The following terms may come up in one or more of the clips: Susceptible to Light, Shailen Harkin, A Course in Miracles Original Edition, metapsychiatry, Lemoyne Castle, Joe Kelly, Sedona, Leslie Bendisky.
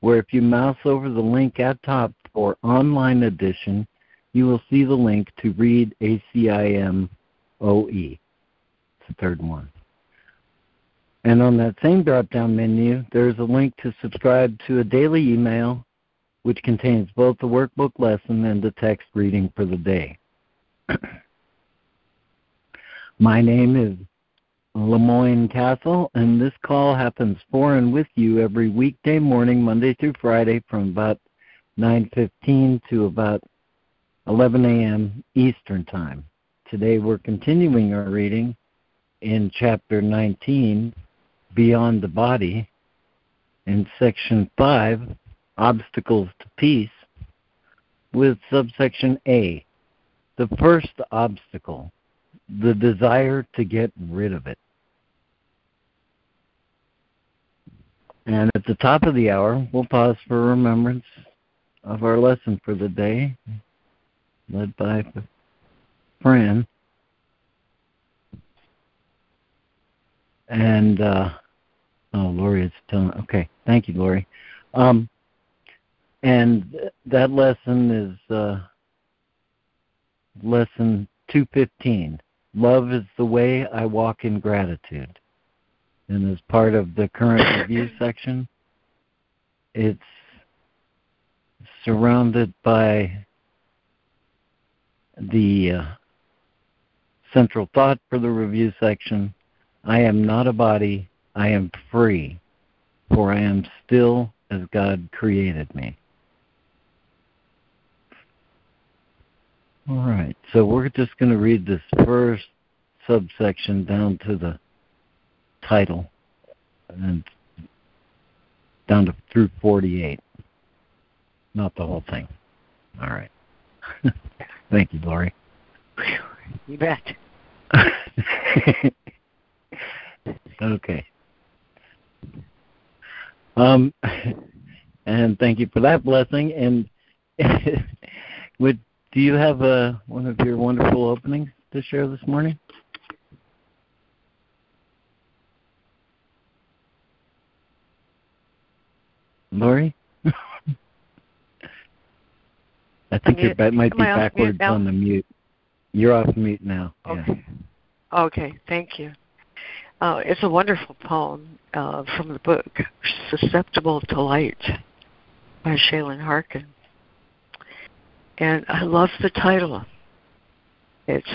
where if you mouse over the link at top for online edition, you will see the link to read ACIMOE. It's the third one. And on that same drop-down menu, there's a link to subscribe to a daily email, which contains both the workbook lesson and the text reading for the day. My name is Lemoyne Castle, and this call happens for and with you every weekday morning, Monday through Friday, from about 9:15 to about 11 a.m. Eastern Time. Today we're continuing our reading in Chapter 19, Beyond the Body, in Section 5, Obstacles to Peace, with Subsection A, the first obstacle, the desire to get rid of it. And at the top of the hour, we'll pause for remembrance of our lesson for the day, led by Fran. And, Lori is telling, okay, thank you, Lori. And that lesson is lesson 215, Love is the Way I Walk in Gratitude. And as part of the current review section, it's surrounded by the central thought for the review section, I am not a body, I am free, for I am still as God created me. All right, so we're just going to read this first subsection down to the title and down to through 48, not the whole thing. All right. Thank you, Lori. You bet. Okay. And thank you for that blessing. And do you have one of your wonderful openings to share this morning? Lori? I think your bet might be backwards on the mute. You're off mute now. Okay, yeah. Okay, thank you. It's a wonderful poem from the book, Susceptible to Light, by Shailen Harkin. And I love the title. It's,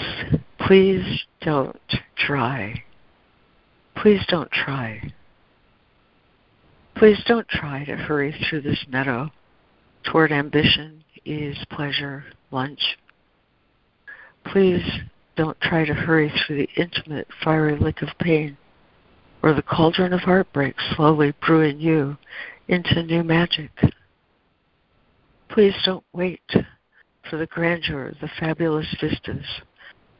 Please Don't Try. Please don't try. Please don't try to hurry through this meadow toward ambition, ease, pleasure, lunch. Please don't try to hurry through the intimate, fiery lick of pain or the cauldron of heartbreak slowly brewing you into new magic. Please don't wait for the grandeur of the fabulous vistas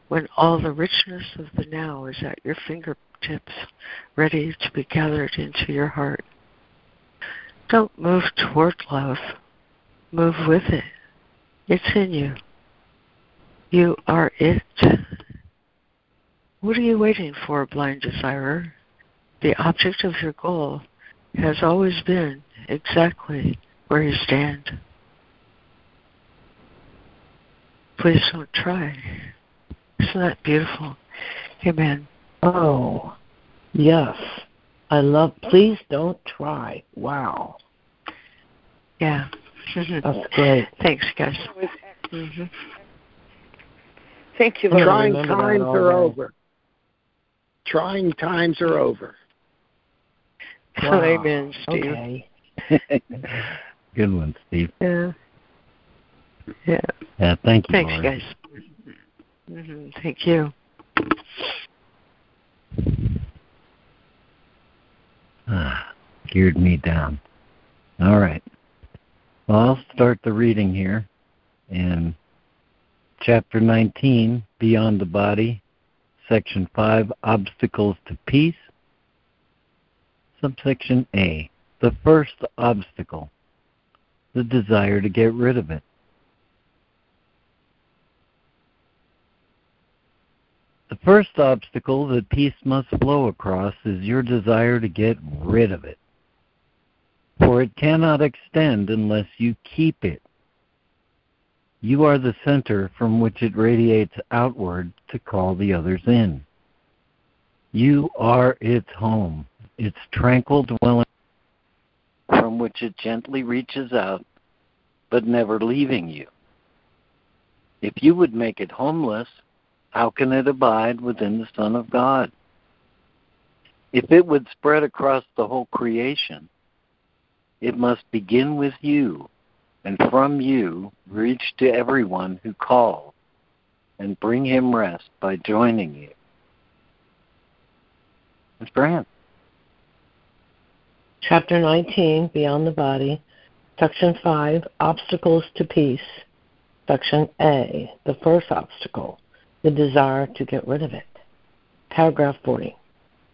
when all the richness of the now is at your fingertips, ready to be gathered into your heart. Don't move toward love. Move with it. It's in you. You are it. What are you waiting for, blind desirer? The object of your goal has always been exactly where you stand. Please don't try. Isn't that beautiful? Amen. Oh, yes. I love, please don't try. Wow. Yeah. That's great. Thanks, guys. Mm-hmm. Thank you. Trying times are over. Trying times are over. Wow. Amen, Steve. Okay. Good one, Steve. Yeah. Yeah. Yeah, thank you. Thanks, Lord. Guys. Mm-hmm. Thank you. Geared me down. All right. Well, I'll start the reading here in Chapter 19, Beyond the Body, Section 5, Obstacles to Peace, Subsection A, the first obstacle, the desire to get rid of it. The first obstacle that peace must flow across is your desire to get rid of it, for it cannot extend unless you keep it. You are the center from which it radiates outward to call the others in. You are its home, its tranquil dwelling, from which it gently reaches out, but never leaving you. If you would make it homeless, how can it abide within the Son of God? If it would spread across the whole creation, it must begin with you, and from you reach to everyone who calls, and bring him rest by joining you. Ms. Brandt. Chapter 19, Beyond the Body, Section 5, Obstacles to Peace, Section A, the first obstacle, the desire to get rid of it. Paragraph 40.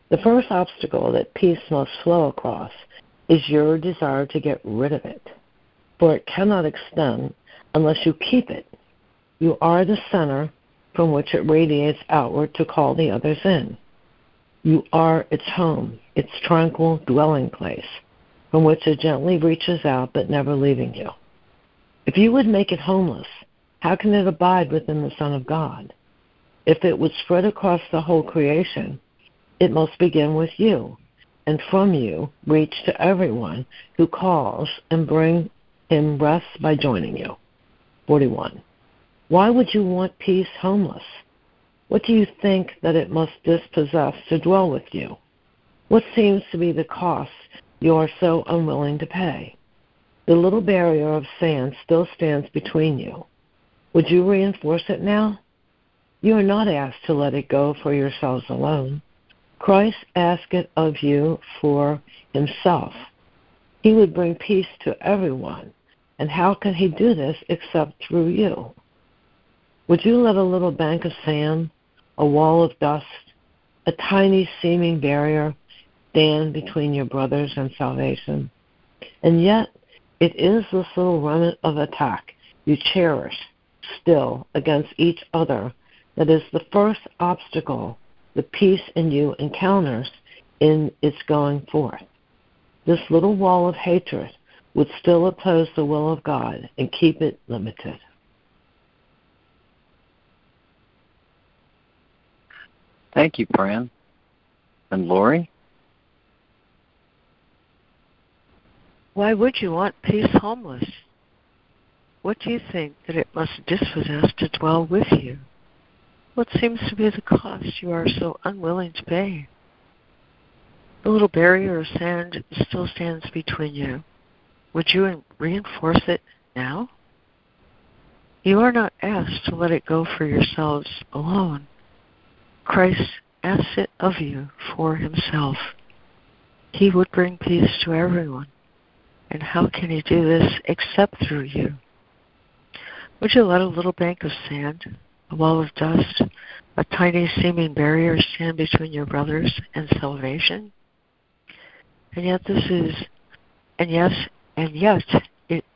The first obstacle that peace must flow across is your desire to get rid of it, for it cannot extend unless you keep it. You are the center from which it radiates outward to call the others in. You are its home, its tranquil dwelling place, from which it gently reaches out but never leaving you. If you would make it homeless, how can it abide within the Son of God? If it would spread across the whole creation, it must begin with you, and from you reach to everyone who calls, and bring him rest by joining you. 41. Why would you want peace homeless? What do you think that it must dispossess to dwell with you? What seems to be the cost you are so unwilling to pay? The little barrier of sand still stands between you. Would you reinforce it now? You are not asked to let it go for yourselves alone. Christ asked it of you for himself. He would bring peace to everyone, and how can he do this except through you? Would you let a little bank of sand, a wall of dust, a tiny seeming barrier stand between your brothers and salvation? And yet, it is this little remnant of attack you cherish still against each other that is the first obstacle the peace in you encounters in its going forth. This little wall of hatred would still oppose the will of God and keep it limited. Thank you, Fran. And Lori? Why would you want peace homeless? What do you think that it must dispossess to dwell with you? What seems to be the cost you are so unwilling to pay? The little barrier of sand still stands between you. Would you reinforce it now? You are not asked to let it go for yourselves alone. Christ asks it of you for himself. He would bring peace to everyone. And how can he do this except through you? Would you let a little bank of sand, a wall of dust, a tiny seeming barrier stand between your brothers and salvation? And yet it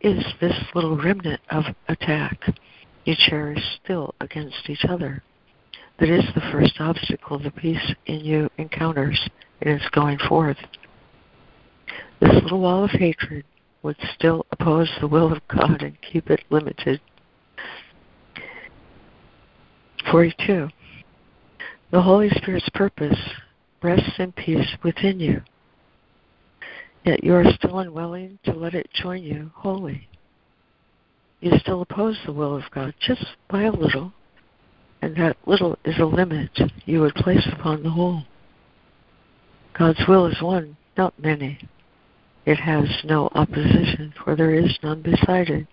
is this little remnant of attack you cherish still against each other. That is the first obstacle the peace in you encounters in its going forth. This little wall of hatred would still oppose the will of God and keep it limited. 42. The Holy Spirit's purpose rests in peace within you, yet you are still unwilling to let it join you wholly. You still oppose the will of God just by a little, and that little is a limit you would place upon the whole. God's will is one, not many. It has no opposition, for there is none beside it.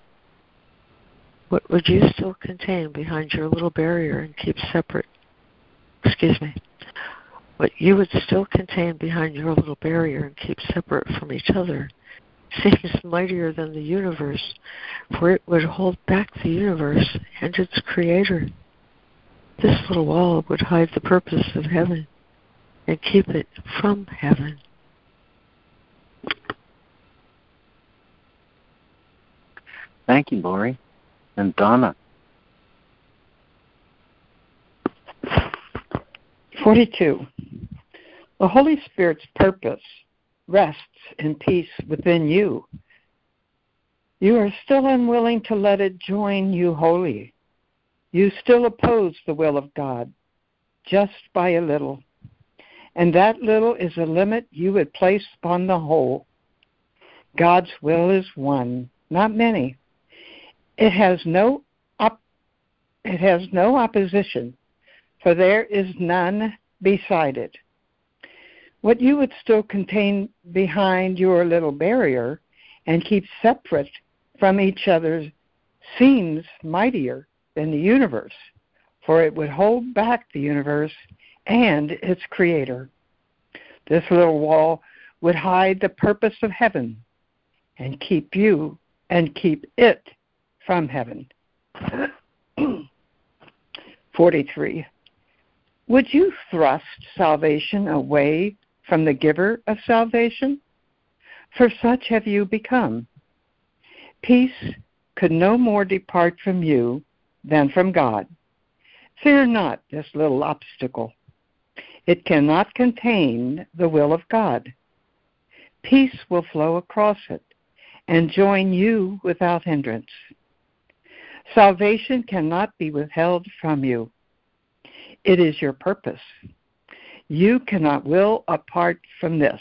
What would you still contain behind your little barrier and keep separate? What you would still contain behind your little barrier and keep separate from each other seems mightier than the universe, for it would hold back the universe and its creator. This little wall would hide the purpose of heaven and keep it from heaven. Thank you, Lori. And Donna. 42. The Holy Spirit's purpose rests in peace within you. You are still unwilling to let it join you wholly. You still oppose the will of God, just by a little. And that little is a limit you would place upon the whole. God's will is one, not many. It has no opposition, for there is none beside it. What you would still contain behind your little barrier and keep separate from each other seems mightier than the universe, for it would hold back the universe and its creator. This little wall would hide the purpose of heaven and keep you and keep it from heaven. 43. Would you thrust salvation away from the giver of salvation? For such have you become. Peace could no more depart from you than from God. Fear not this little obstacle. It cannot contain the will of God. Peace will flow across it and join you without hindrance. Salvation cannot be withheld from you. It is your purpose. You cannot will apart from this.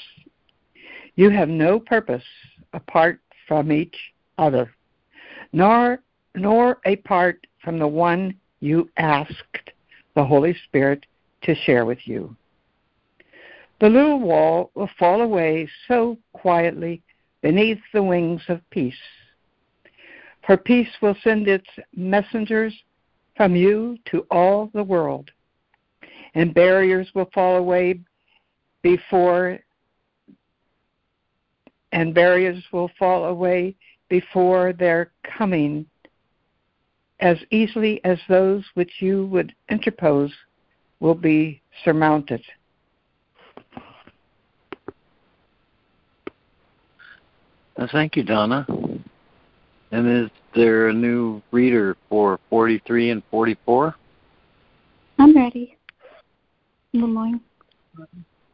You have no purpose apart from each other, nor apart from the one you asked the Holy Spirit to share with you. The little wall will fall away so quietly beneath the wings of peace. For peace will send its messengers from you to all the world, and barriers will fall away before their coming as easily as those which you would interpose will be surmounted. Thank you, Donna. And is there a new reader for 43 and 44? I'm ready. Lemoyne.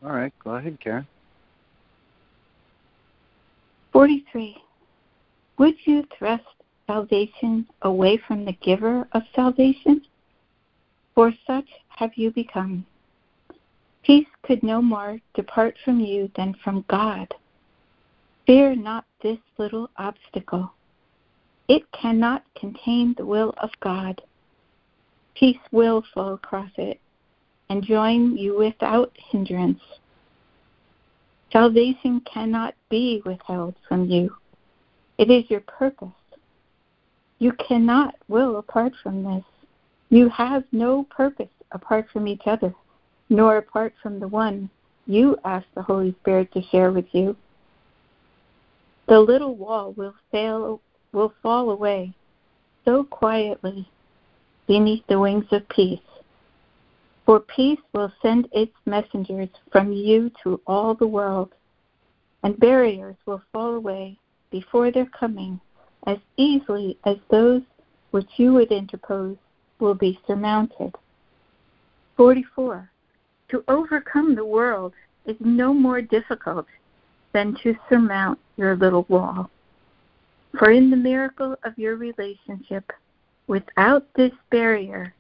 All right, go ahead, Karen. 43. Would you thrust salvation away from the giver of salvation? For such have you become. Peace could no more depart from you than from God. Fear not this little obstacle. It cannot contain the will of God. Peace will flow across it and join you without hindrance. Salvation cannot be withheld from you. It is your purpose. You cannot will apart from this. You have no purpose apart from each other, nor apart from the one you asked the Holy Spirit to share with you. The little wall will fall away so quietly beneath the wings of peace. For peace will send its messengers from you to all the world, and barriers will fall away before their coming as easily as those which you would interpose will be surmounted. 44. To overcome the world is no more difficult than to surmount your little wall. For in the miracle of your relationship, without this barrier,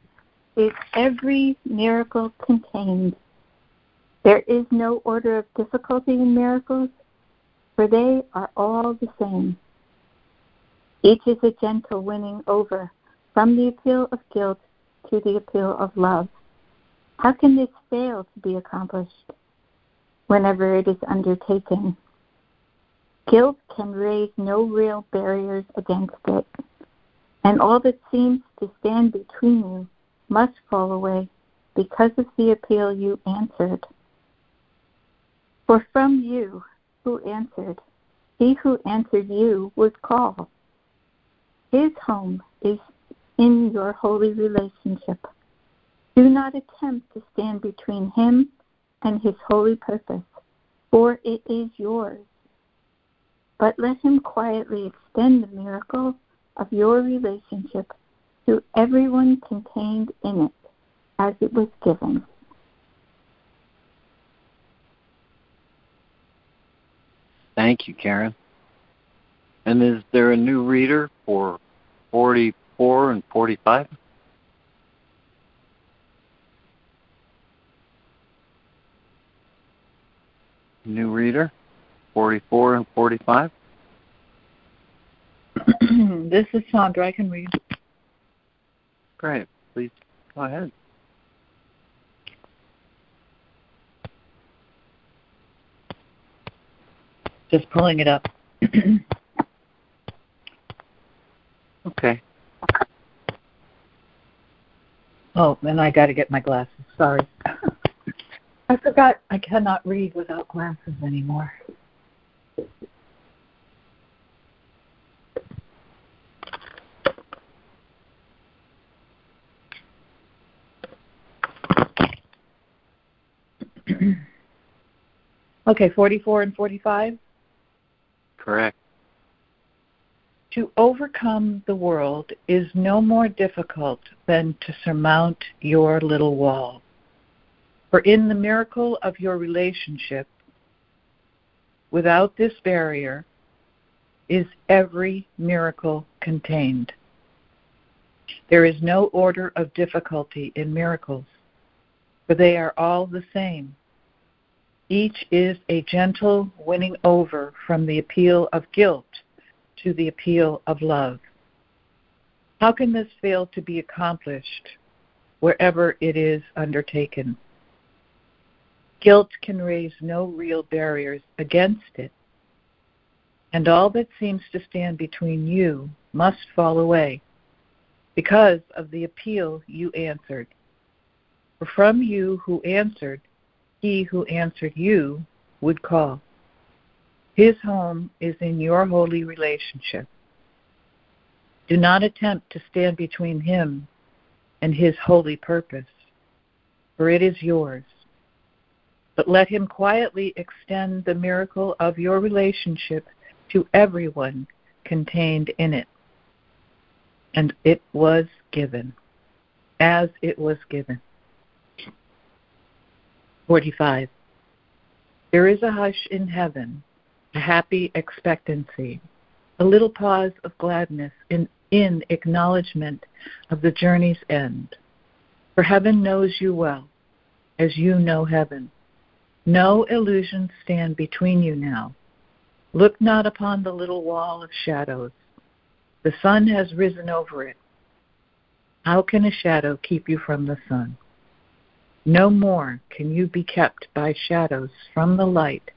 is every miracle contained. There is no order of difficulty in miracles, for they are all the same. Each is a gentle winning over from the appeal of guilt to the appeal of love. How can this fail to be accomplished whenever it is undertaken? Guilt can raise no real barriers against it, and all that seems to stand between you must fall away because of the appeal you answered. For from you who answered He who answered you would call. His home is in your holy relationship. Do not attempt to stand between him and his holy purpose, for it is yours. But let him quietly extend the miracle of your relationship to everyone contained in it, as it was given. Thank you, Karen. And is there a new reader for 44 and 45? New reader, 44 and 45. This is Sandra. I can read. Great. Please go ahead. Just pulling it up. Okay. Oh, and I got to get my glasses. Sorry. I forgot I cannot read without glasses anymore. Okay, 44 and 45? Correct. To overcome the world is no more difficult than to surmount your little wall. For in the miracle of your relationship, without this barrier, is every miracle contained. There is no order of difficulty in miracles, for they are all the same. Each is a gentle winning over from the appeal of guilt to the appeal of love. How can this fail to be accomplished wherever it is undertaken? Guilt can raise no real barriers against it, and all that seems to stand between you must fall away because of the appeal you answered. For from you who answered, he who answered you would call. His home is in your holy relationship. Do not attempt to stand between him and his holy purpose, for it is yours. But let him quietly extend the miracle of your relationship to everyone contained in it. And it was given, as it was given. 45. There is a hush in heaven, a happy expectancy, a little pause of gladness in acknowledgement of the journey's end. For heaven knows you well, as you know heaven. No illusions stand between you now. Look not upon the little wall of shadows. The sun has risen over it. How can a shadow keep you from the sun? No more can you be kept by shadows from the light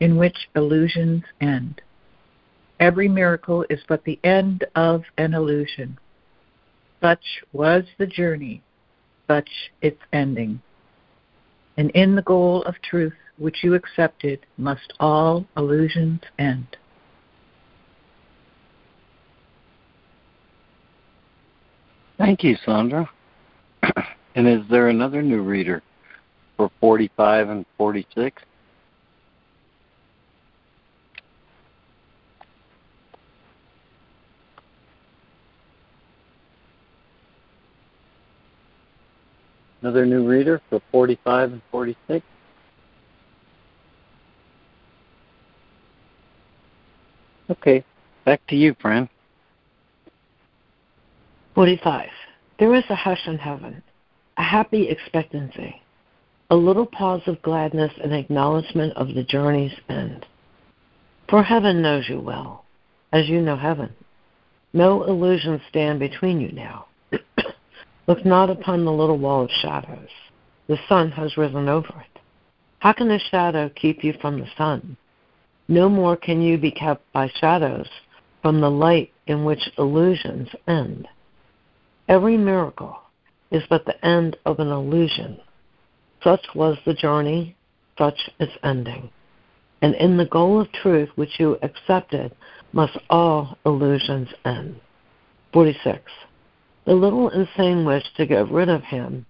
in which illusions end. Every miracle is but the end of an illusion. Such was the journey, such its ending. And in the goal of truth which you accepted must all illusions end. Thank you, Sandra. And is there another new reader for 45 and 46? Another new reader for 45 and 46? Okay, back to you, Fran. 45. There is a hush in heaven, a happy expectancy, a little pause of gladness and acknowledgement of the journey's end. For heaven knows you well, as you know heaven. No illusions stand between you now. Look not upon the little wall of shadows. The sun has risen over it. How can a shadow keep you from the sun? No more can you be kept by shadows from the light in which illusions end. Every miracle is but the end of an illusion. Such was the journey, such its ending. and in the goal of truth which you accepted must all illusions end. 46. The little insane wish to get rid of him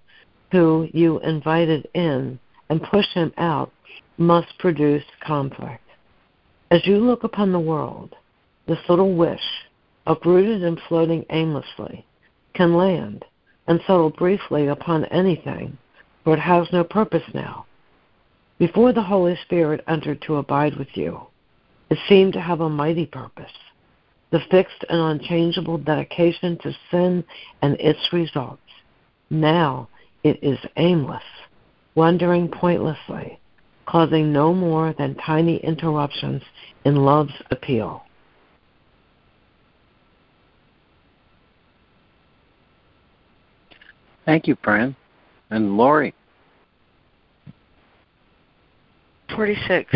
who you invited in and push him out must produce conflict. As you look upon the world, this little wish, uprooted and floating aimlessly, can land and settle briefly upon anything, for it has no purpose now. Before the Holy Spirit entered to abide with you, it seemed to have a mighty purpose, the fixed and unchangeable dedication to sin and its results. Now it is aimless, wandering pointlessly, causing no more than tiny interruptions in love's appeal. Thank you, Fran. And Lori. 46.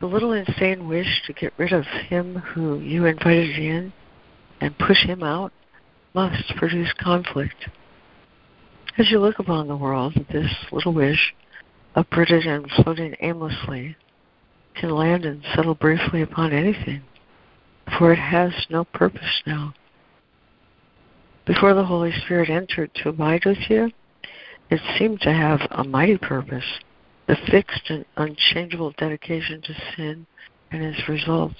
The little insane wish to get rid of him who you invited in and push him out must produce conflict. As you look upon the world, this little wish, uprooted and floating aimlessly, can land and settle briefly upon anything, for it has no purpose now. Before the Holy Spirit entered to abide with you, it seemed to have a mighty purpose, the fixed and unchangeable dedication to sin and its results.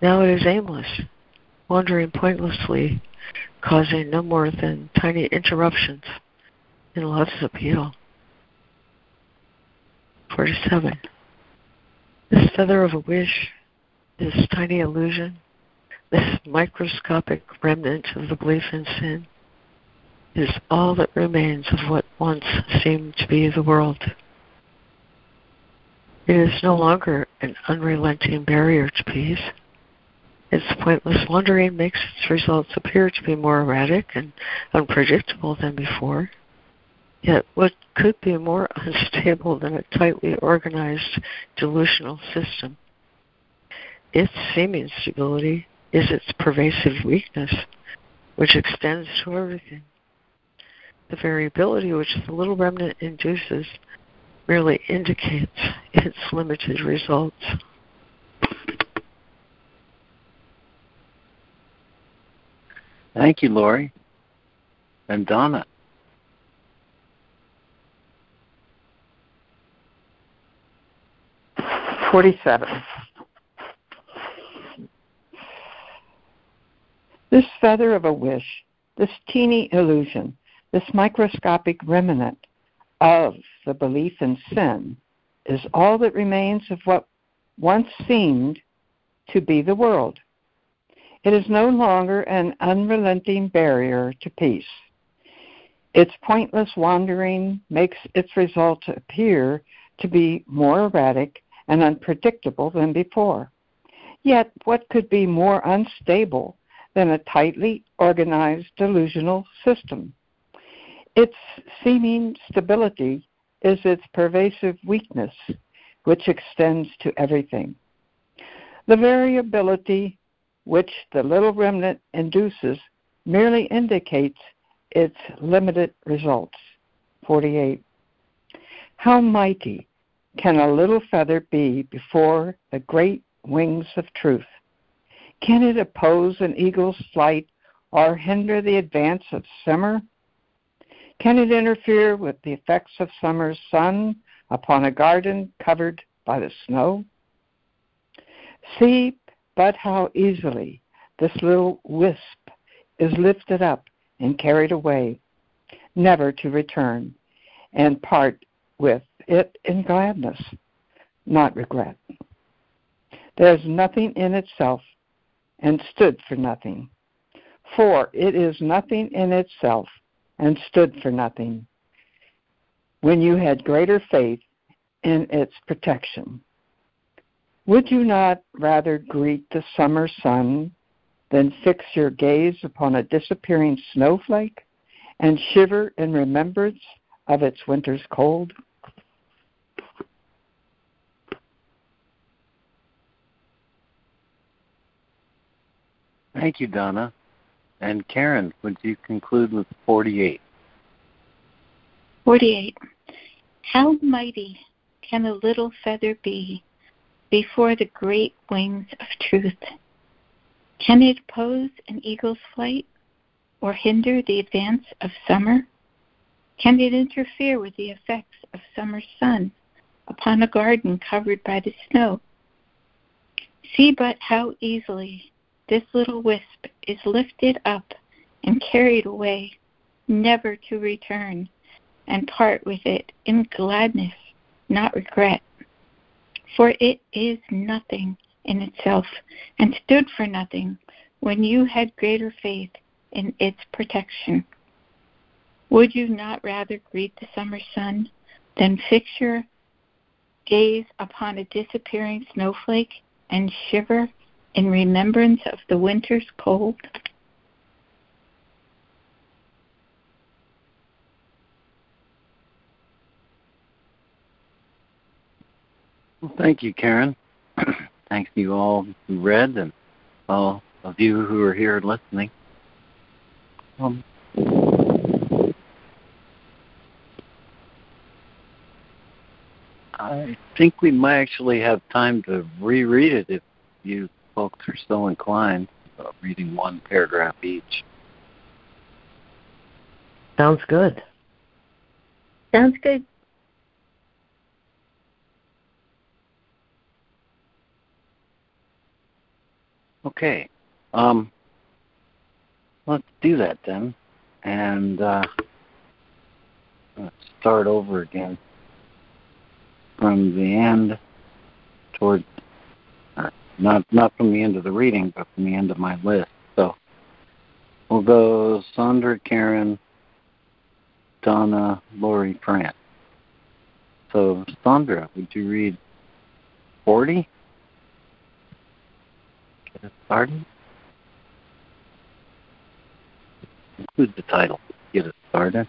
Now it is aimless, wandering pointlessly, causing no more than tiny interruptions in love's appeal. 47. This feather of a wish, this tiny illusion, this microscopic remnant of the belief in sin is all that remains of what once seemed to be the world. It is no longer an unrelenting barrier to peace. Its pointless wandering makes its results appear to be more erratic and unpredictable than before. Yet what could be more unstable than a tightly organized delusional system? Its seeming stability is its pervasive weakness, which extends to everything. The variability which the little remnant induces merely indicates its limited results. 46. Thank you, Lori. And Donna. 47. This feather of a wish, this teeny illusion, this microscopic remnant of the belief in sin is all that remains of what once seemed to be the world. It is no longer an unrelenting barrier to peace. Its pointless wandering makes its results appear to be more erratic and unpredictable than before. Yet what could be more unstable than a tightly organized delusional system? Its seeming stability is its pervasive weakness, which extends to everything. The variability which the little remnant induces merely indicates its limited results. 48. How mighty can a little feather be before the great wings of truth? Can it oppose an eagle's flight or hinder the advance of summer? Can it interfere with the effects of summer's sun upon a garden covered by the snow? See but how easily this little wisp is lifted up and carried away, never to return, and part with it in gladness, not regret. There is nothing in itself and stood for nothing. For it is nothing in itself and stood for nothing when you had greater faith in its protection. Would you not rather greet the summer sun than fix your gaze upon a disappearing snowflake and shiver in remembrance of its winter's cold? 48. Thank you, Donna. And Karen, would you conclude with 48? How mighty can a little feather be before the great wings of truth? Can it oppose an eagle's flight or hinder the advance of summer? Can it interfere with the effects of summer's sun upon a garden covered by the snow? See but how easily this little wisp is lifted up and carried away, never to return, and part with it in gladness, not regret. For it is nothing in itself, and stood for nothing when you had greater faith in its protection. Would you not rather greet the summer sun than fix your gaze upon a disappearing snowflake and shiver in remembrance of the winter's cold? Well, thank you, Karen. Thanks to you all who read and all of you who are here listening. I think we might actually have time to reread it if you folks are so inclined, reading one paragraph each. Sounds good. Okay. Let's do that then. And let's start over again from the end toward, not from the end of the reading, but from the end of my list. So we'll go Sandra, Karen, Donna, Lori, Fran. So Sandra, would you read 40? Get us started. Include the title. Get us started.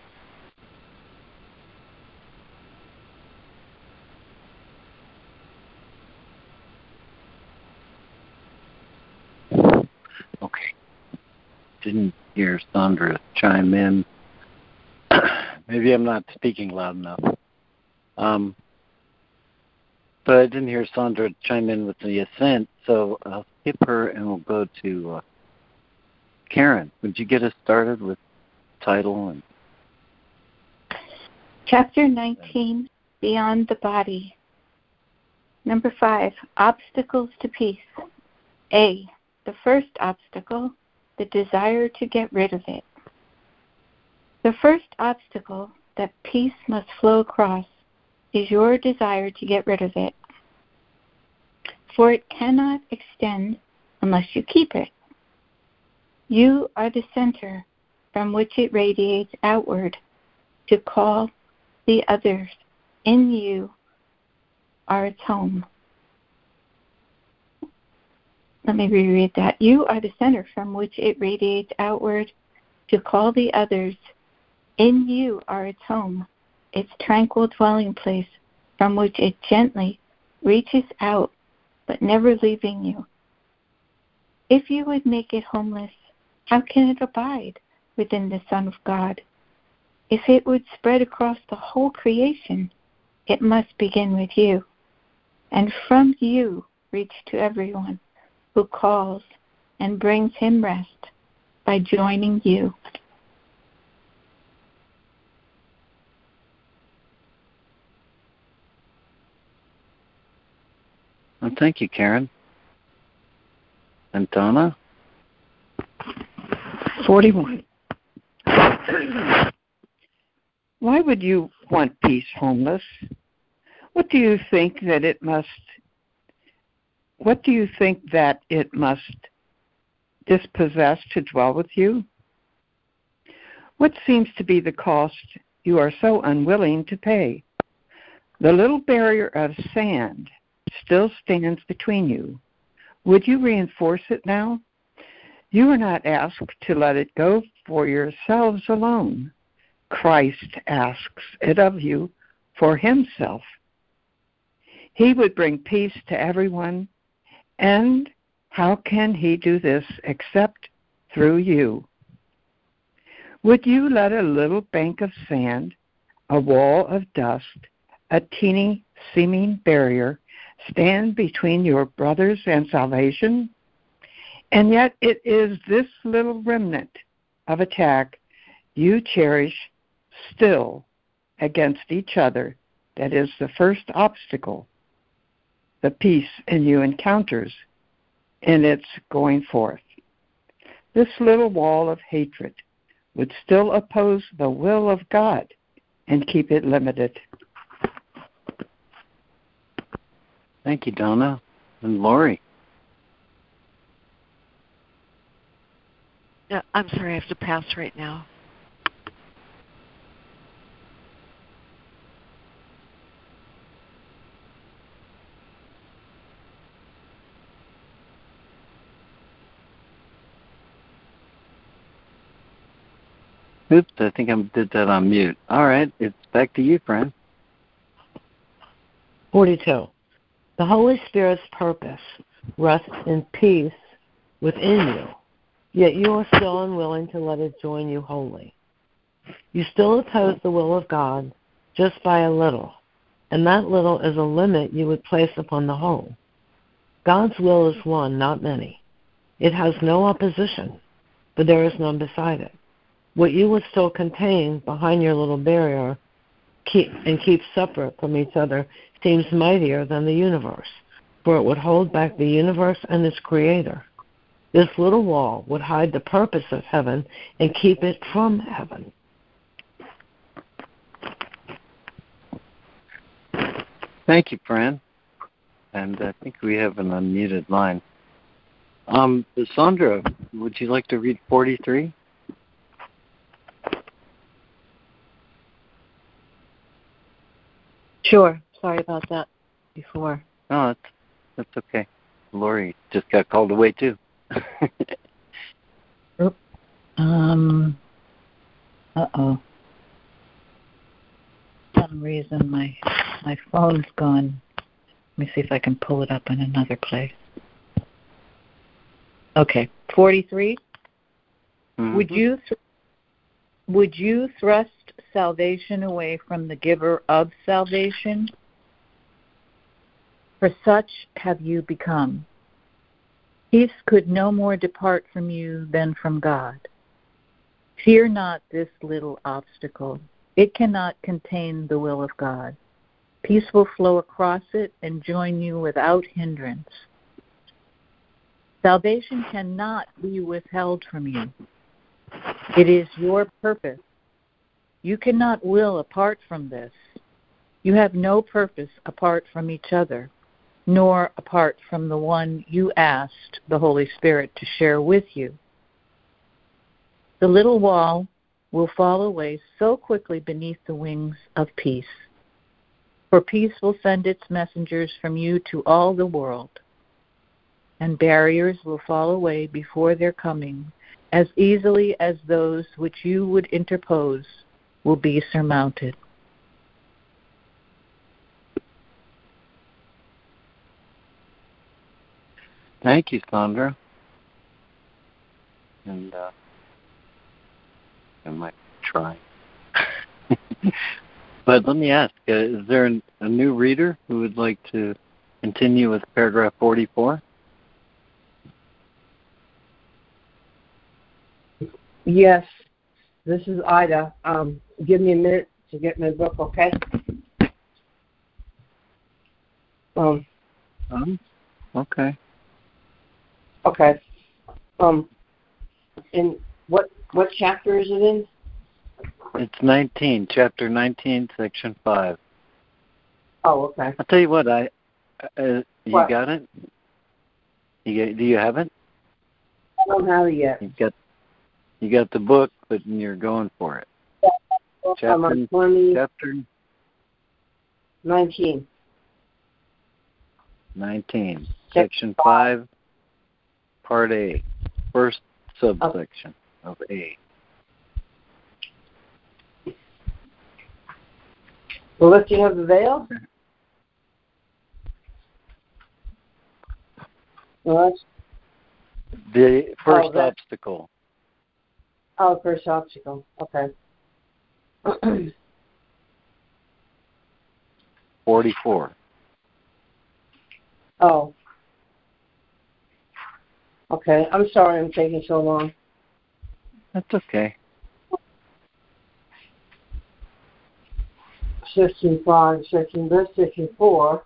Okay. Didn't hear Sandra chime in. Maybe I'm not speaking loud enough. But I didn't hear Sandra chime in with the assent, so I'll skip her and we'll go to Karen. Would you get us started with title? And Chapter 19, Beyond the Body. Number 5, Obstacles to Peace. A. The first obstacle, the desire to get rid of it. The first obstacle that peace must flow across is your desire to get rid of it, for it cannot extend unless you keep it. You are the center from which it radiates outward to call the others in you are its home. Let me reread that. You are the center from which it radiates outward to call the others in you are its home, its tranquil dwelling place from which it gently reaches out, but never leaving you. If you would make it homeless, how can it abide within the Son of God? If it would spread across the whole creation, it must begin with you, and from you reach to everyone who calls and brings him rest by joining you. Well, thank you, Karen. And Donna? 41. Why would you want peace homeless? What do you think that it must dispossess to dwell with you? What seems to be the cost you are so unwilling to pay? The little barrier of sand still stands between you. Would you reinforce it now? You are not asked to let it go for yourselves alone. Christ asks it of you for himself. He would bring peace to everyone. And how can he do this except through you? Would you let a little bank of sand, a wall of dust, a teeny seeming barrier stand between your brothers and salvation? And yet it is this little remnant of attack you cherish still against each other that is the first obstacle the peace in you encounters in its going forth. This little wall of hatred would still oppose the will of God and keep it limited. Thank you, Donna and Lori. No, I'm sorry, I have to pass right now. Oops, I think I did that on mute. All right, it's back to you, Fran. 42. The Holy Spirit's purpose rests in peace within you, yet you are still unwilling to let it join you wholly. You still oppose the will of God just by a little, and that little is a limit you would place upon the whole. God's will is one, not many. It has no opposition, but there is none beside it. What you would still contain behind your little barrier keep separate from each other seems mightier than the universe, for it would hold back the universe and its creator. This little wall would hide the purpose of heaven and keep it from heaven. Thank you, Fran. And I think we have an unmuted line. Sandra, would you like to read 43? Sure. Sorry about that before. No, that's okay. Lori just got called away, too. Uh-oh. For some reason, my phone's gone. Let me see if I can pull it up in another place. Okay. 43? Mm-hmm. Would you thrust salvation away from the giver of salvation? For such have you become. Peace could no more depart from you than from God. Fear not this little obstacle. It cannot contain the will of God. Peace will flow across it and join you without hindrance. Salvation cannot be withheld from you. It is your purpose. You cannot will apart from this. You have no purpose apart from each other, nor apart from the one you asked the Holy Spirit to share with you. The little wall will fall away so quickly beneath the wings of peace, for peace will send its messengers from you to all the world, and barriers will fall away before their coming as easily as those which you would interpose will be surmounted. Thank you, Sandra. And I might try. But let me ask, is there a new reader who would like to continue with paragraph 44? Yes. This is Ida. Give me a minute to get my book, okay? Okay. And what chapter is it in? It's 19, chapter 19, section 5. Oh, okay. I'll tell you what, you got it? Do you have it? I don't have it yet. You got the book, but you're going for it. Yeah. Chapter 19. 19. Section 5, Part A, first subsection of A. The lifting of the veil? What? The first obstacle. Oh, first obstacle. Okay. 44. Oh. Okay. I'm sorry I'm taking so long. That's okay. 16.5, 16.5, 16.4.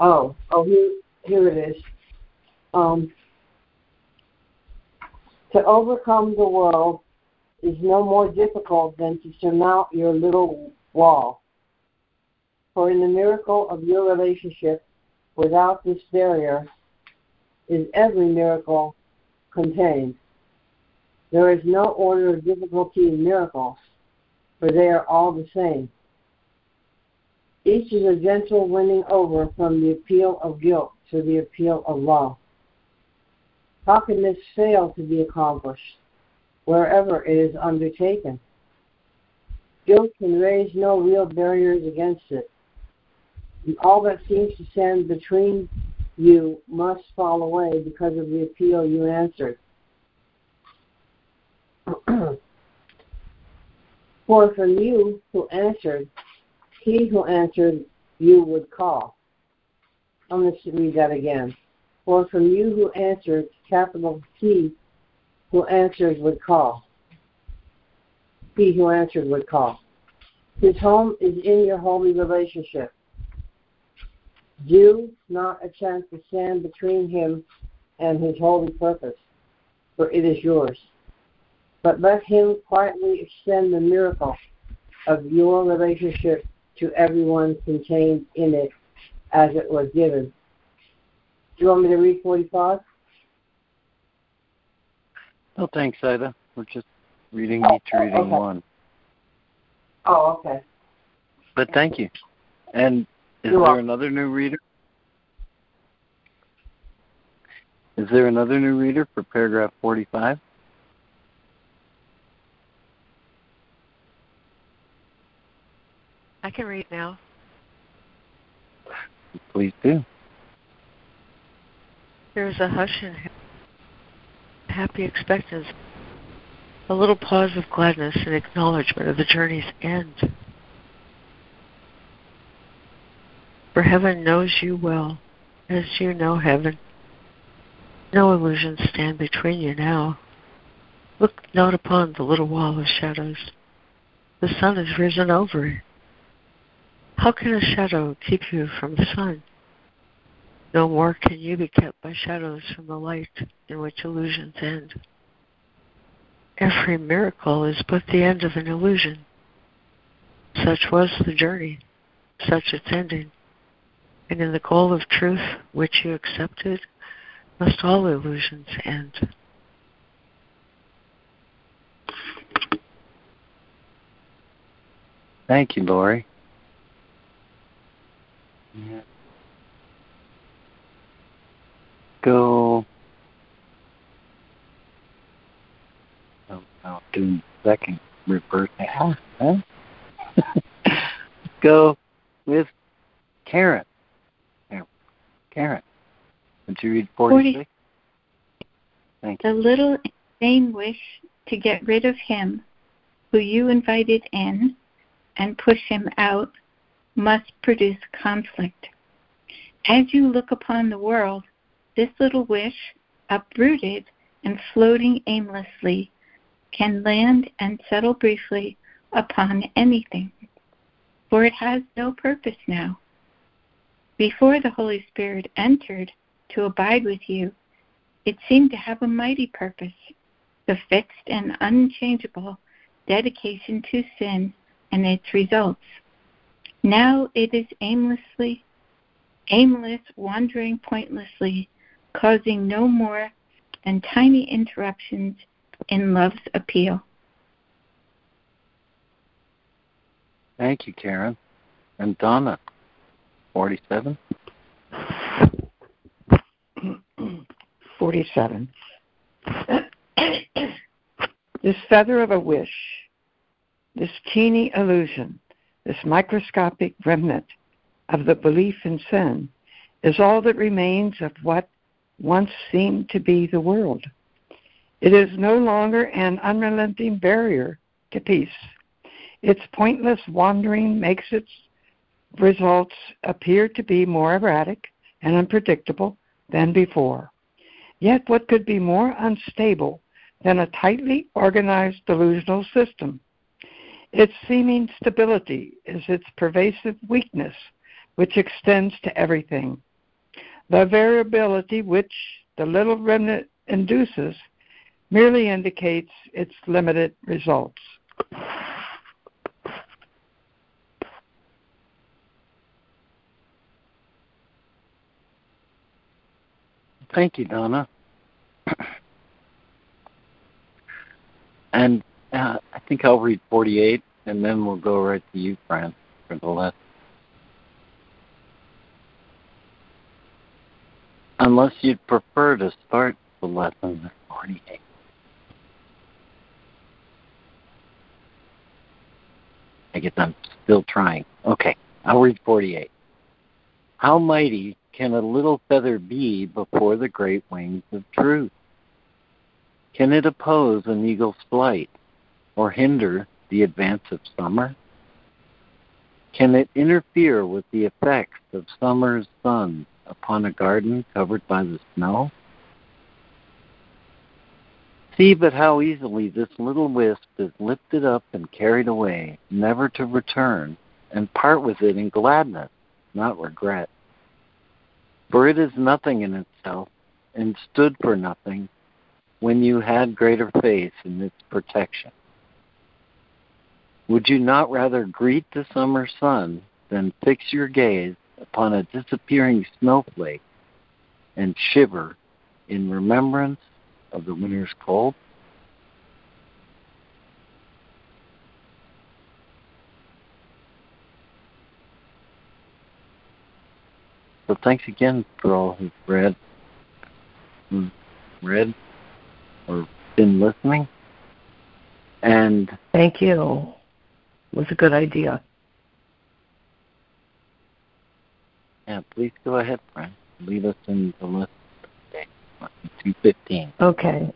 Oh, here it is. To overcome the world is no more difficult than to surmount your little wall. For in the miracle of your relationship, without this barrier, is every miracle contained. There is no order of difficulty in miracles, for they are all the same. Each is a gentle winning over from the appeal of guilt to the appeal of love. How can this fail to be accomplished wherever it is undertaken? Guilt can raise no real barriers against it, and all that seems to stand between you must fall away because of the appeal you answered. For from you who answered, he who answered you would call. I'm going to read that again. For from you who answered, capital T, who answered would call. He who answered would call. His home is in your holy relationship. Do not attempt to stand between him and his holy purpose, for it is yours. But let him quietly extend the miracle of your relationship to everyone contained in it as it was given. Do you want me to read 45? No, thanks, Ida. We're just reading each reading okay. One. Oh, okay. But thank you. And is You're there welcome. Another new reader? Is there another new reader for paragraph 45? I can read now. Please do. There is a hush and happy expectance, a little pause of gladness and acknowledgement of the journey's end. For heaven knows you well, as you know heaven. No illusions stand between you now. Look not upon the little wall of shadows. The sun has risen over it. How can a shadow keep you from the sun? No more can you be kept by shadows from the light in which illusions end. Every miracle is but the end of an illusion. Such was the journey, such its ending. And in the goal of truth which you accepted, must all illusions end. Thank you, Lori. Go. I'll do in a second. Reverse. Go with Karen. Karen, would you read 46? Thank you. The little vain wish to get rid of him who you invited in and push him out must produce conflict. As you look upon the world, this little wish, uprooted and floating aimlessly, can land and settle briefly upon anything, for it has no purpose now. Before the Holy Spirit entered to abide with you, it seemed to have a mighty purpose, the fixed and unchangeable dedication to sin and its results. Now it is aimless, wandering pointlessly, causing no more than tiny interruptions in love's appeal. Thank you, Karen. And Donna, 47? 47. This feather of a wish, this teeny illusion, this microscopic remnant of the belief in sin is all that remains of what once seemed to be the world. It is no longer an unrelenting barrier to peace. Its pointless wandering makes its results appear to be more erratic and unpredictable than before. Yet what could be more unstable than a tightly organized delusional system? Its seeming stability is its pervasive weakness, which extends to everything. The variability which the little remnant induces merely indicates its limited results. Thank you, Donna. And I think I'll read 48, and then we'll go right to you, Fran, for the lesson. Unless you'd prefer to start the lesson at 48. I guess I'm still trying. Okay, I'll read 48. How mighty can a little feather be before the great wings of truth? Can it oppose an eagle's flight or hinder the advance of summer? Can it interfere with the effects of summer's sun upon a garden covered by the snow? See but how easily this little wisp is lifted up and carried away, never to return, and part with it in gladness, not regret. For it is nothing in itself, and stood for nothing, when you had greater faith in its protection. Would you not rather greet the summer sun than fix your gaze upon a disappearing snowflake and shiver in remembrance of the winter's cold? So thanks again for all who've read or been listening. And thank you. It was a good idea. Yeah, please go ahead, Brian. Lead us in the list today, 2:15. Okay.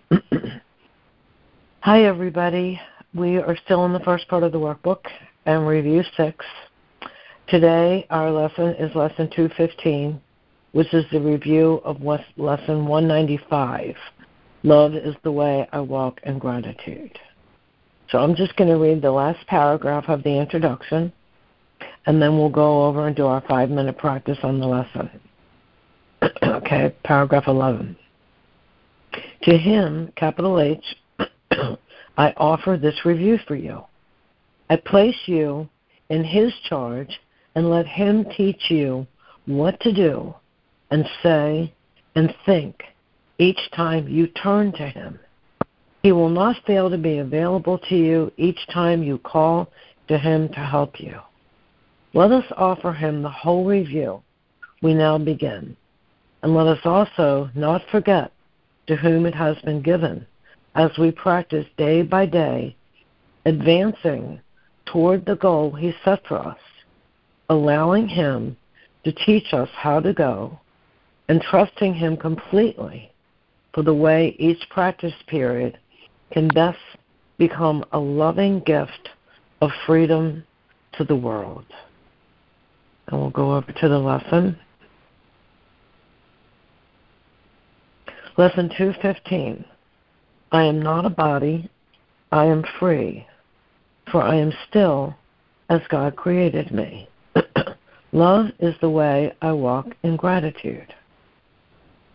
Hi, everybody. We are still in the first part of the workbook and review 6. Today, our lesson is lesson 215, which is the review of lesson 195. Love is the way I walk in gratitude. So I'm just going to read the last paragraph of the introduction, and then we'll go over and do our 5-minute practice on the lesson. Okay, paragraph 11. To him, capital H, I offer this review for you. I place you in his charge and let him teach you what to do and say and think each time you turn to him. He will not fail to be available to you each time you call to him to help you. Let us offer him the whole review. We now begin. And let us also not forget to whom it has been given as we practice day by day, advancing toward the goal he set for us, allowing him to teach us how to go and trusting him completely for the way each practice period can thus become a loving gift of freedom to the world. And we'll go over to the lesson. Lesson 215. I am not a body, I am free, for I am still as God created me. Love is the way I walk in gratitude.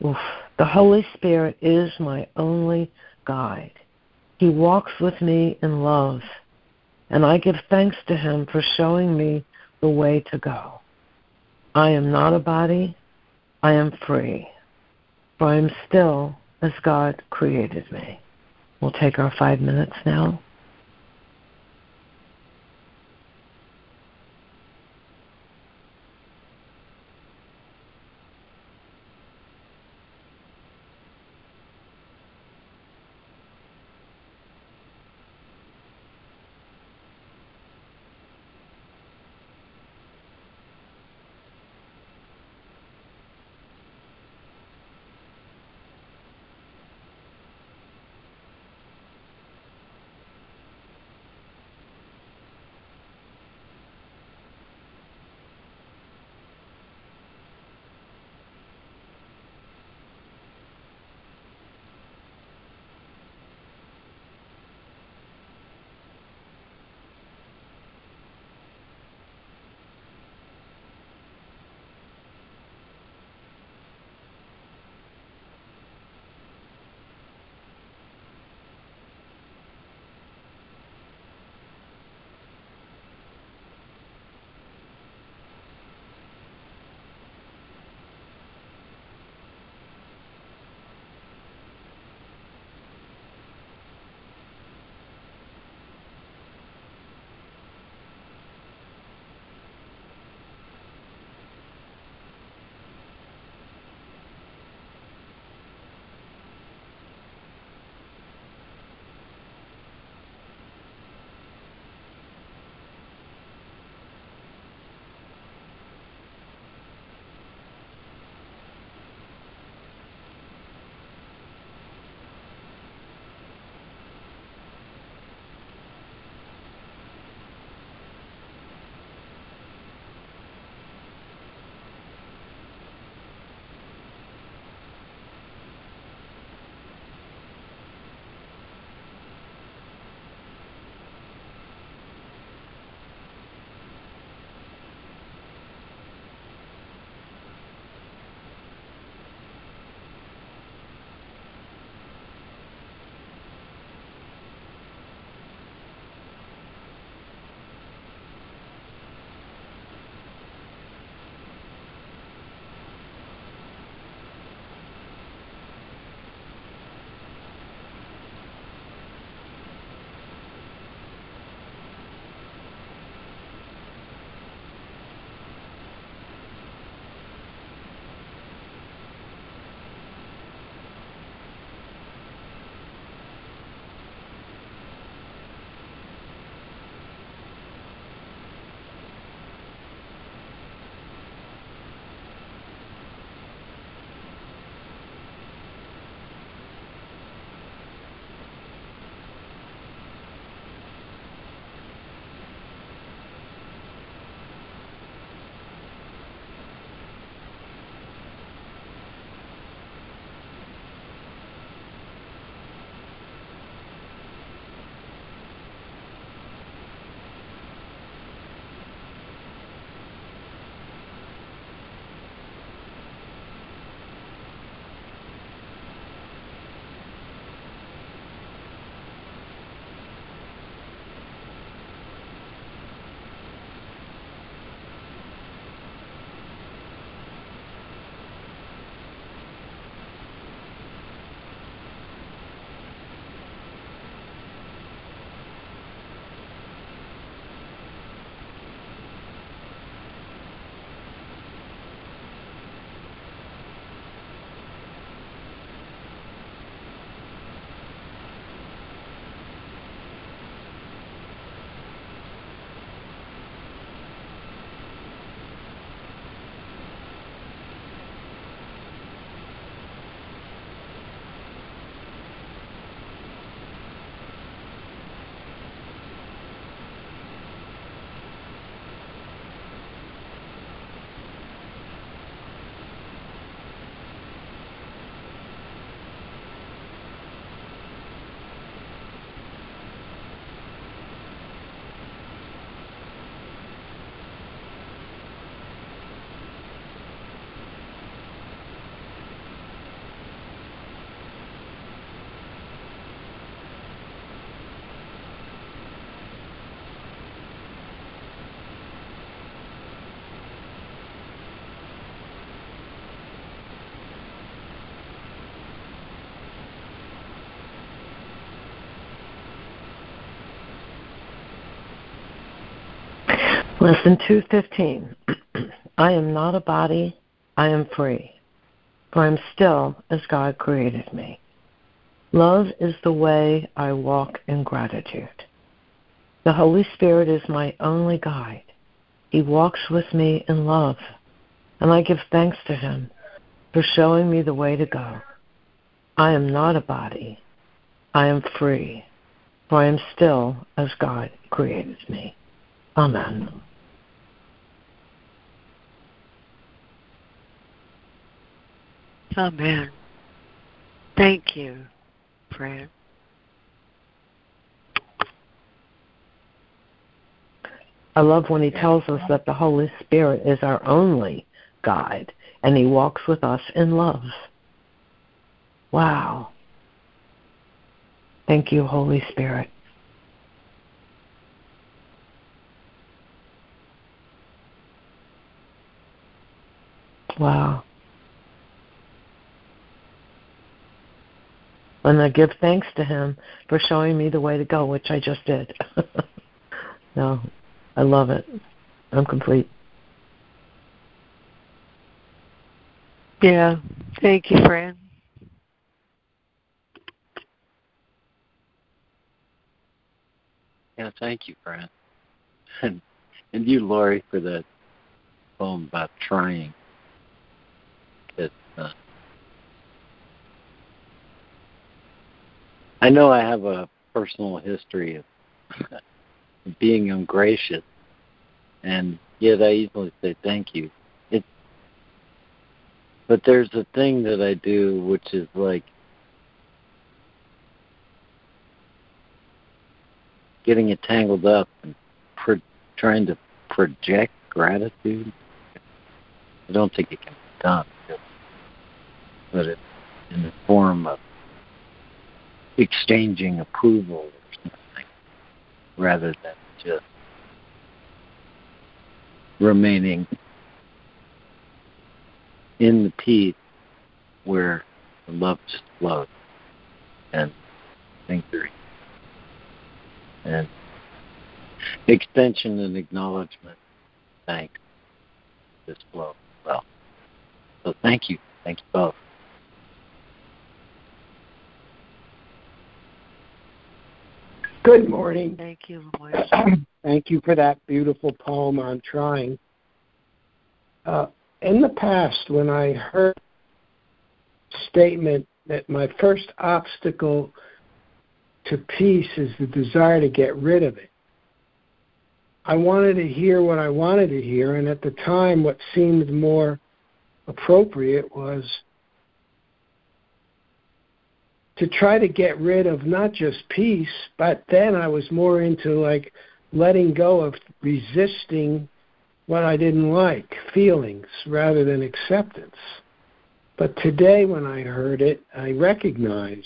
Oof. The Holy Spirit is my only guide. He walks with me in love, and I give thanks to him for showing me the way to go. I am not a body, I am free, for I am still as God created me. We'll take our 5 minutes now. Lesson 215. I am not a body, I am free, for I am still as God created me. Love is the way I walk in gratitude. The Holy Spirit is my only guide. He walks with me in love, and I give thanks to him for showing me the way to go. I am not a body, I am free, for I am still as God created me. Amen. Amen. Thank you, Fran. I love when he tells us that the Holy Spirit is our only guide, and he walks with us in love. Wow. Thank you, Holy Spirit. Wow. And I give thanks to him for showing me the way to go, which I just did. No, I love it. I'm complete. Yeah. Thank you, Fran. Yeah, thank you, Fran. And you, Lori, for that poem about trying. I know I have a personal history of being ungracious, and yet I easily say thank you. But there's a thing that I do which is like getting it tangled up and trying to project gratitude. I don't think it can be done, but it's in the form of exchanging approval or something, rather than just remaining in the peace where the love just flows and lingering, and extension and acknowledgement, thanks, just flow well. So thank you both. Good morning. Thank you, Lemoyne. Thank you for that beautiful poem on trying. In the past, when I heard a statement that my first obstacle to peace is the desire to get rid of it, I wanted to hear what I wanted to hear, and at the time what seemed more appropriate was to try to get rid of not just peace, but then I was more into like letting go of resisting what I didn't like, feelings, rather than acceptance. But today when I heard it, I recognize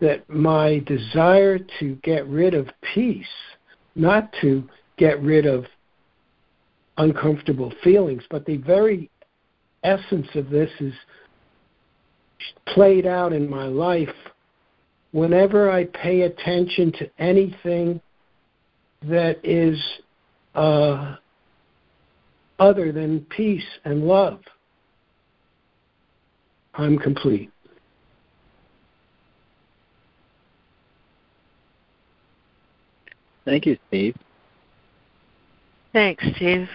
that my desire to get rid of peace, not to get rid of uncomfortable feelings, but the very essence of this is played out in my life whenever I pay attention to anything that is other than peace and love. I'm complete. Thank you, Steve. Thanks, Steve.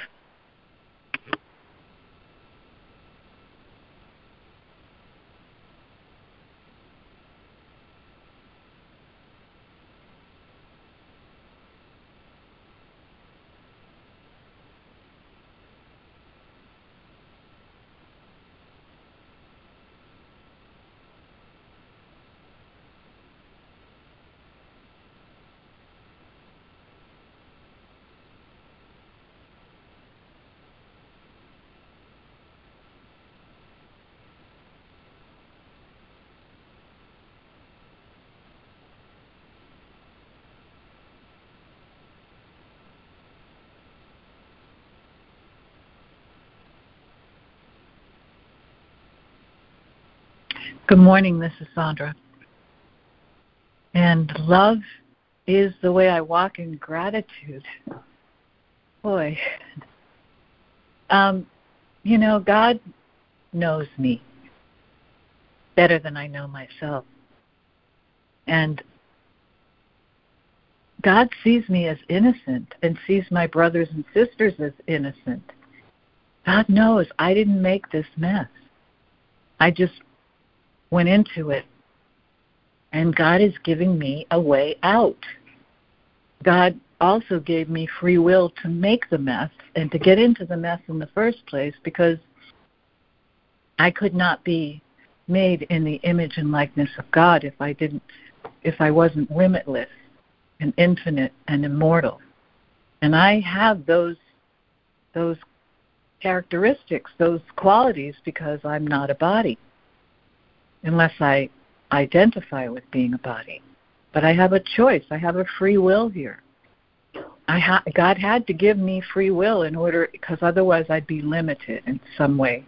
Good morning, this is Sandra. And love is the way I walk in gratitude. boy. You know, God knows me better than I know myself. And God sees me as innocent and sees my brothers and sisters as innocent. God knows I didn't make this mess. I just went into it. And God is giving me a way out. God also gave me free will to make the mess and to get into the mess in the first place, because I could not be made in the image and likeness of God if I wasn't limitless and infinite and immortal. And I have those characteristics, those qualities, because I'm not a body, unless I identify with being a body. But I have a choice. I have a free will here. God had to give me free will in order, because otherwise I'd be limited in some way,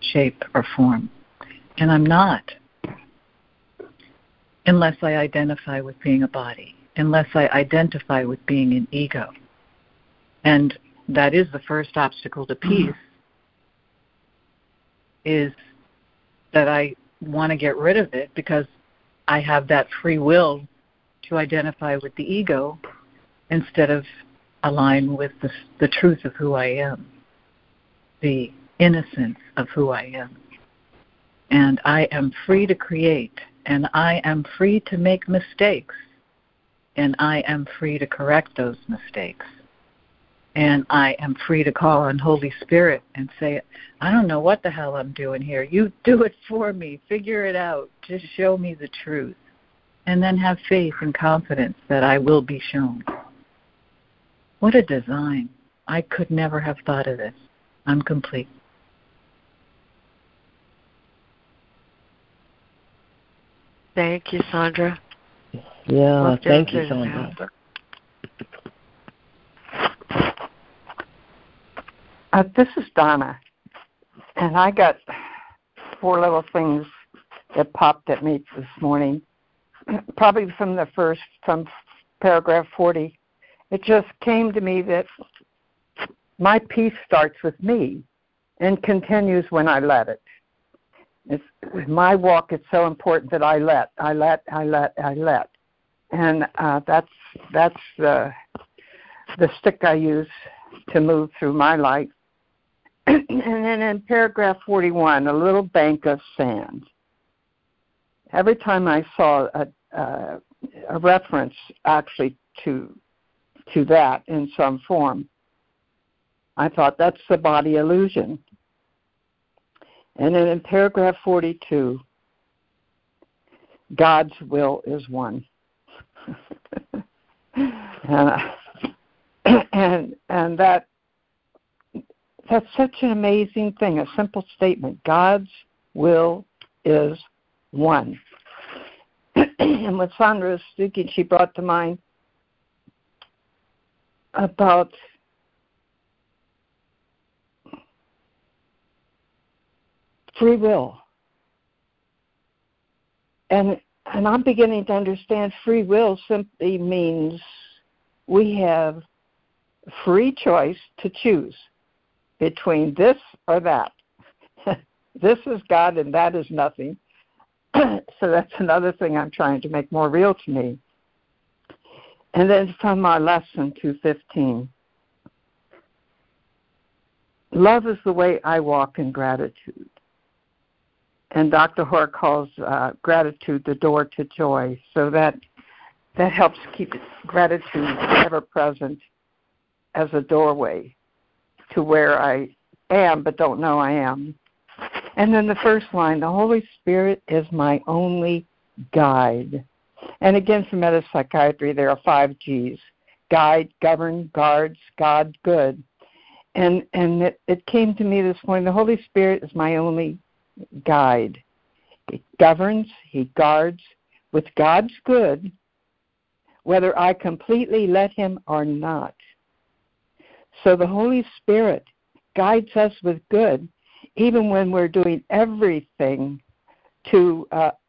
shape, or form. And I'm not, unless I identify with being a body, unless I identify with being an ego. And that is the first obstacle to peace, is that I want to get rid of it because I have that free will to identify with the ego instead of align with the truth of who I am, the innocence of who I am. And I am free to create, and I am free to make mistakes, and I am free to correct those mistakes. And I am free to call on Holy Spirit and say, I don't know what the hell I'm doing here. You do it for me. Figure it out. Just show me the truth. And then have faith and confidence that I will be shown. What a design. I could never have thought of this. I'm complete. Thank you, Sandra. Yeah, well, thank you, Sandra. Happen. This is Donna, and I got four little things that popped at me this morning, probably from paragraph 40. It just came to me that my peace starts with me and continues when I let it. With my walk, it's so important that I let. And that's the stick I use to move through my life. And then in paragraph 41, a little bank of sand. Every time I saw a reference actually to that in some form, I thought that's the body illusion. And then in paragraph 42, God's will is one. And that's such an amazing thing, a simple statement. God's will is one. And what Sandra was speaking, she brought to mind about free will. And I'm beginning to understand free will simply means we have free choice to choose between this or that. This is God and that is nothing. So that's another thing I'm trying to make more real to me. And then from our lesson 215, love is the way I walk in gratitude. And Dr. Hoare calls gratitude the door to joy. So that helps keep gratitude ever present as a doorway to where I am but don't know I am. And then the first line, the Holy Spirit is my only guide. And again, from metapsychiatry, there are 5 G's: guide, govern, guards, God, good. And it came to me this morning, the Holy Spirit is my only guide. He governs, he guards with God's good, whether I completely let him or not. So the Holy Spirit guides us with good, even when we're doing everything to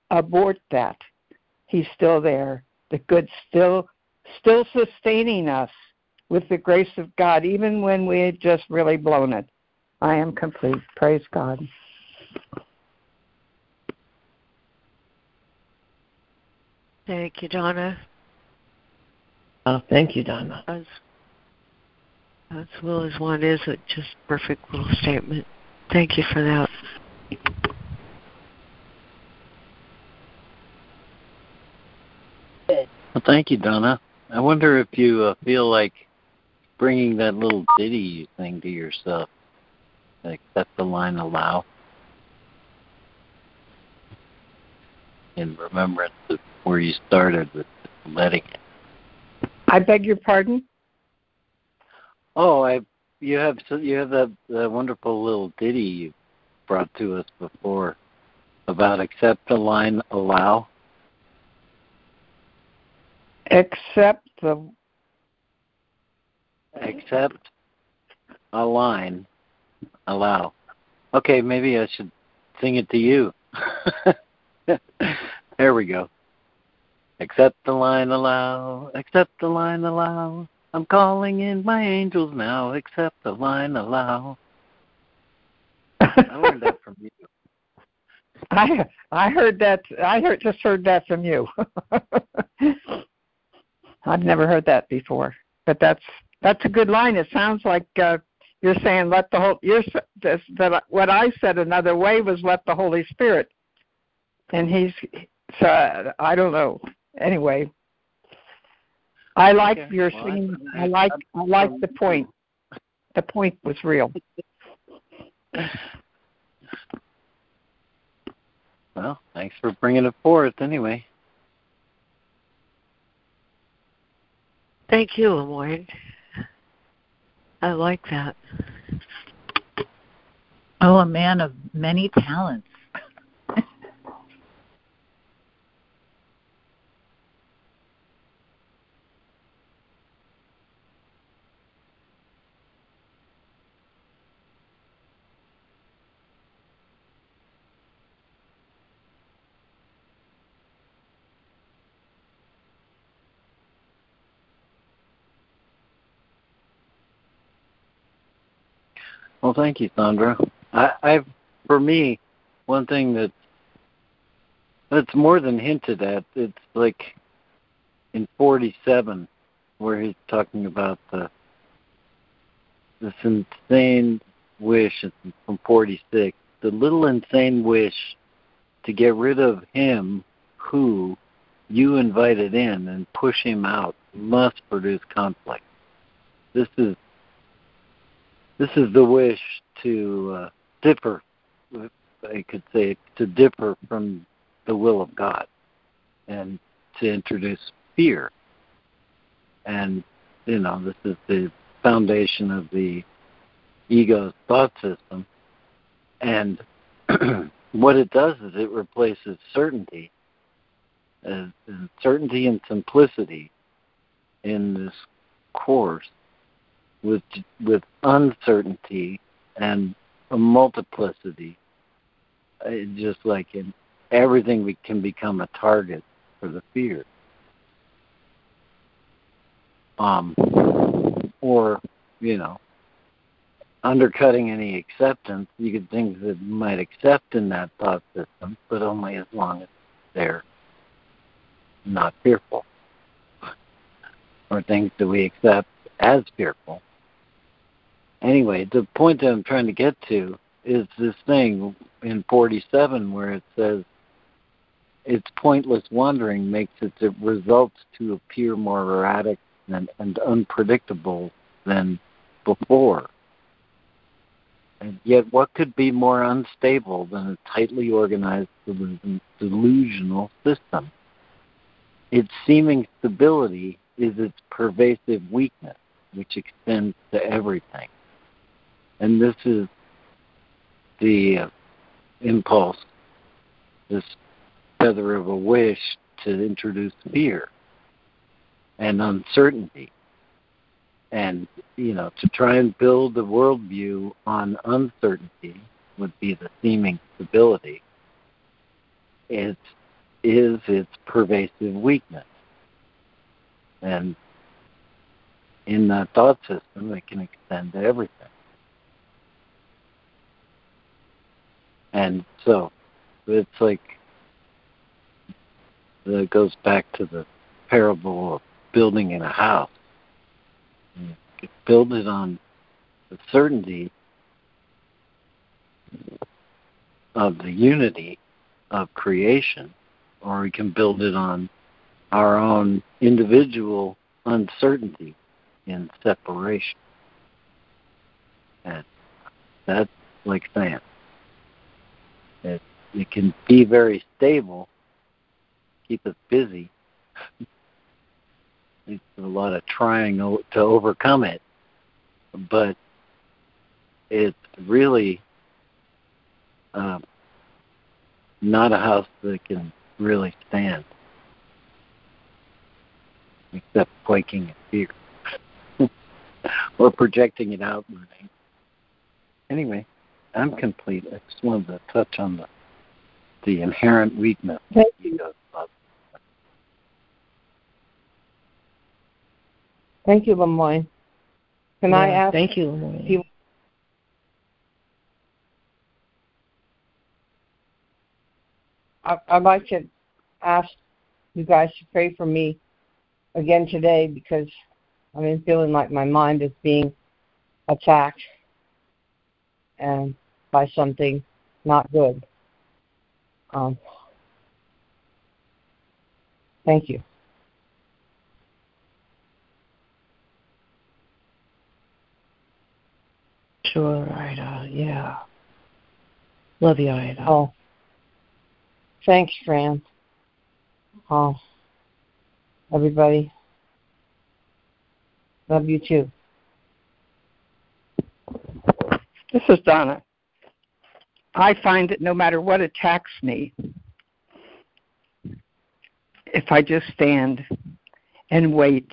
abort that. He's still there. The good's still sustaining us with the grace of God, even when we had just really blown it. I am complete. Praise God. Thank you, Donna. Oh, thank you, Donna. As well as one is, it just perfect little statement. Thank you for that. Well, thank you, Donna. I wonder if you feel like bringing that little ditty you sing to yourself, like "Let the Line Allow," in remembrance of where you started with letting it. I beg your pardon? Oh, you have that wonderful little ditty you brought to us before about accept the line allow. Accept a line allow. Okay, maybe I should sing it to you. There we go. Accept the line allow. Accept the line allow. I'm calling in my angels now. Accept the line allow. I learned that from you. I heard that. I just heard that from you. I've never heard that before, but that's a good line. It sounds like you're saying let the whole. What I said another way was let the Holy Spirit, and so I don't know. Anyway. I like your singing. I like the point. The point was real. Well, thanks for bringing it forth anyway. Thank you, Lemoyne. I like that. Oh, a man of many talents. Well, thank you, Sandra. For me, one thing that's more than hinted at, it's like in 47 where he's talking about this insane wish from 46, the little insane wish to get rid of him who you invited in and push him out must produce conflict. This is the wish to differ, I could say, to differ from the will of God and to introduce fear. And, this is the foundation of the ego's thought system. And what it does is it replaces certainty, and simplicity in this course with uncertainty and a multiplicity. It's just like in everything we can become a target for the fear. Undercutting any acceptance, you could think that you might accept in that thought system, but only as long as they're not fearful. Or things that we accept as fearful. Anyway, the point that I'm trying to get to is this thing in 47 where it says, its pointless wandering makes its results to appear more erratic and unpredictable than before. And yet what could be more unstable than a tightly organized delusional system? Its seeming stability is its pervasive weakness, which extends to everything. And this is the impulse, this feather of a wish to introduce fear and uncertainty and, to try and build a worldview on uncertainty would be the seeming stability. It is its pervasive weakness. And in the thought system that can extend to everything. And so it's like, it goes back to the parable of building in a house. You could build it on the certainty of the unity of creation, or we can build it on our own individual uncertainty in separation. And that's like sand. It can be very stable, keep us busy. It's a lot of trying to overcome it, but it's really not a house that can really stand, except quaking in fear or projecting it outward. Anyway, I'm complete. I just wanted to touch on the inherent weakness. Thank you. Thank you, Lemoyne. Can I ask? Thank you, Lemoyne. I'd like to ask you guys to pray for me again today, because I've been feeling like my mind is being attacked and by something not good. Thank you. Sure, Ida. Yeah. Love you, Ida. Oh. Thanks, Fran. Oh, everybody, love you too. This is Donna. I find that no matter what attacks me, if I just stand and wait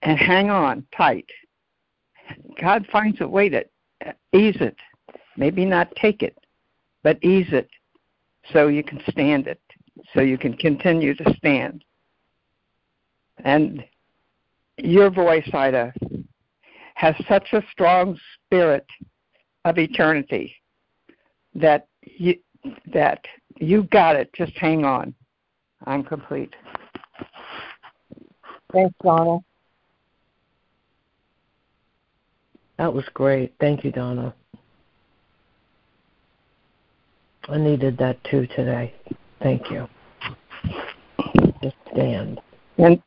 and hang on tight, God finds a way to ease it. Maybe not take it, but ease it. So you can stand it, so you can continue to stand. And your voice, Ida, has such a strong spirit of eternity that you got it. Just hang on. I'm complete. Thanks, Donna. That was great. Thank you, Donna. I needed that too today. Thank you. Just stand. And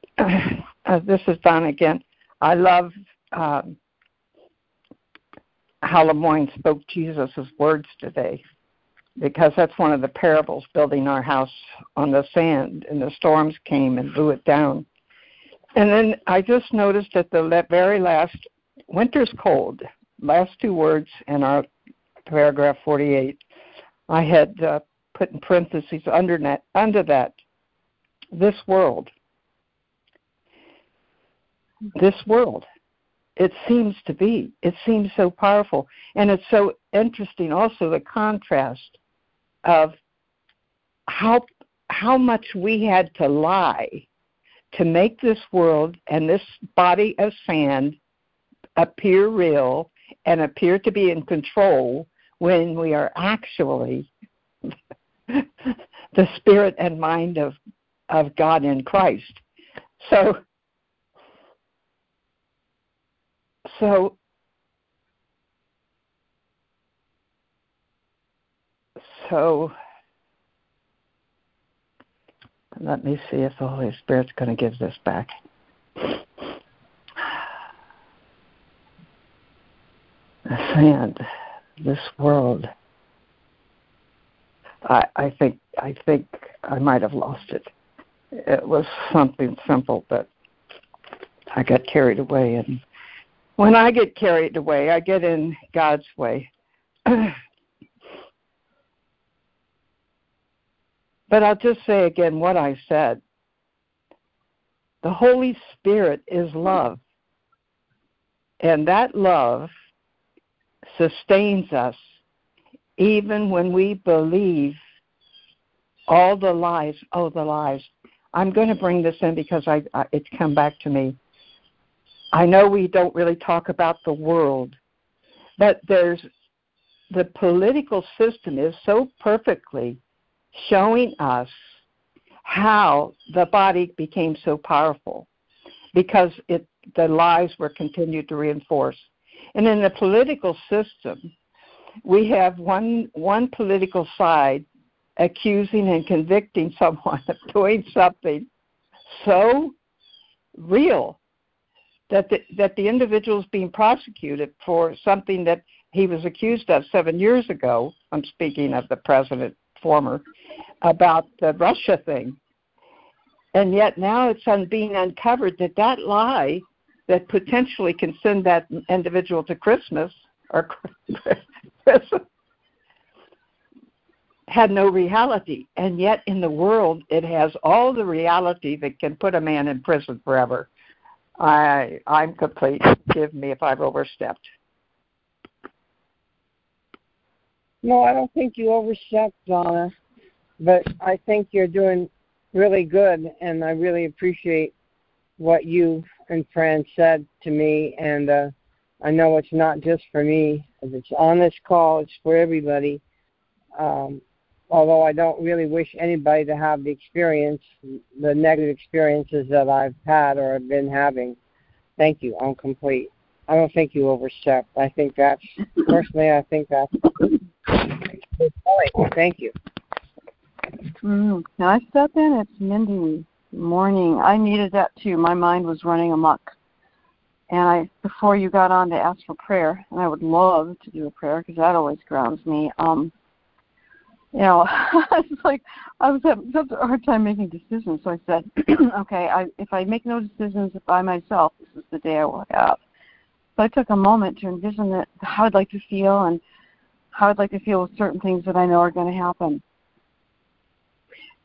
this is Donna again. I love how Lemoyne spoke Jesus' words today, because that's one of the parables, building our house on the sand, and the storms came and blew it down. And then I just noticed at the very last, winter's cold, last two words in our paragraph 48, I had put in parentheses under that, this world, it seems to be. It seems so powerful. And it's so interesting also the contrast of how much we had to lie to make this world and this body of sand appear real and appear to be in control, when we are actually the spirit and mind of God in Christ. So let me see if the Holy Spirit's going to give this back. And this world, I think I might have lost it. It was something simple, but I got carried away. And when I get carried away, I get in God's way. But I'll just say again what I said. The Holy Spirit is love. And that love sustains us even when we believe all the lies. Oh, the lies. I'm going to bring this in because it's come back to me. I know we don't really talk about the world, but there's the political system is so perfectly showing us how the body became so powerful because the lies were continued to reinforce. And in the political system, we have one political side accusing and convicting someone of doing something so real that the individual is being prosecuted for something that he was accused of 7 years ago. I'm speaking of the president, former, about the Russia thing. And yet now it's being uncovered that lie that potentially can send that individual to Christmas or prison had no reality. And yet in the world, it has all the reality that can put a man in prison forever. I'm complete. Forgive me if I've overstepped. No, I don't think you overstepped, Donna, but I think you're doing really good, and I really appreciate what you and Fran said to me, and I know it's not just for me. If it's on this call, it's for everybody, although I don't really wish anybody to have the negative experiences that I've had or have been having. Thank you. I'm complete. I don't think you overstepped. I think that's good point. Thank you. Can I step in? It's Mindy. Morning. I needed that too. My mind was running amok. And before you got on to ask for prayer, and I would love to do a prayer because that always grounds me. It's like I was having such a hard time making decisions. So I said, okay, if I make no decisions by myself, this is the day I will have. So I took a moment to envision how I'd like to feel and how I'd like to feel with certain things that I know are going to happen.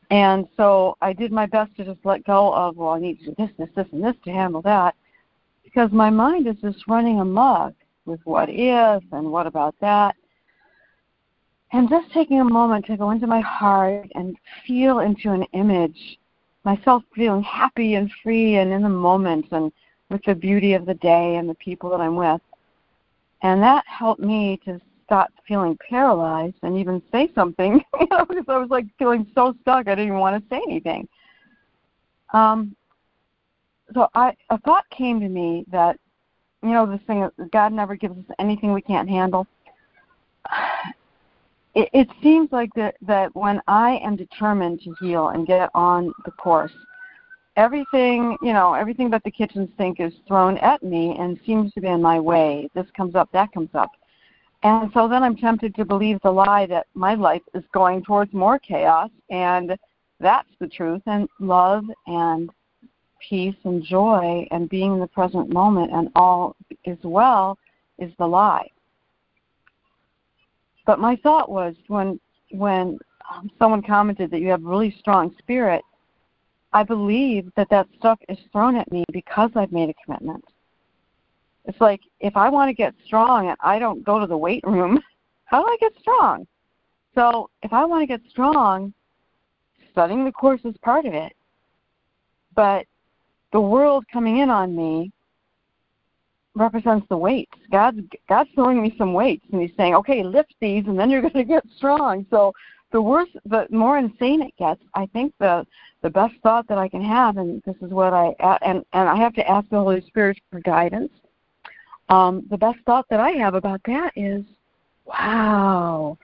And so I did my best to just let go of, well, I need to do this, this, this, and this to handle that, because my mind is just running amok with what if and what about that. And just taking a moment to go into my heart and feel into an image, myself feeling happy and free and in the moment and with the beauty of the day and the people that I'm with. And that helped me to stop feeling paralyzed and even say something, because I was feeling so stuck I didn't even want to say anything. So a thought came to me that, this thing, God never gives us anything we can't handle. It seems like that when I am determined to heal and get on the course, everything but the kitchen sink is thrown at me and seems to be in my way. This comes up, that comes up. And so then I'm tempted to believe the lie that my life is going towards more chaos, and that's the truth, and love and peace and joy and being in the present moment and all is well is the lie. But my thought was when someone commented that you have a really strong spirit, I believe that stuff is thrown at me because I've made a commitment. It's like, if I want to get strong and I don't go to the weight room, how do I get strong? So if I want to get strong, studying the course is part of it. But the world coming in on me represents the weights. God's throwing me some weights, and he's saying, okay, lift these, and then you're going to get strong. So the worse, the more insane it gets, I think the best thought that I can have, and this is what I have to ask the Holy Spirit for guidance. The best thought that I have about that is, wow,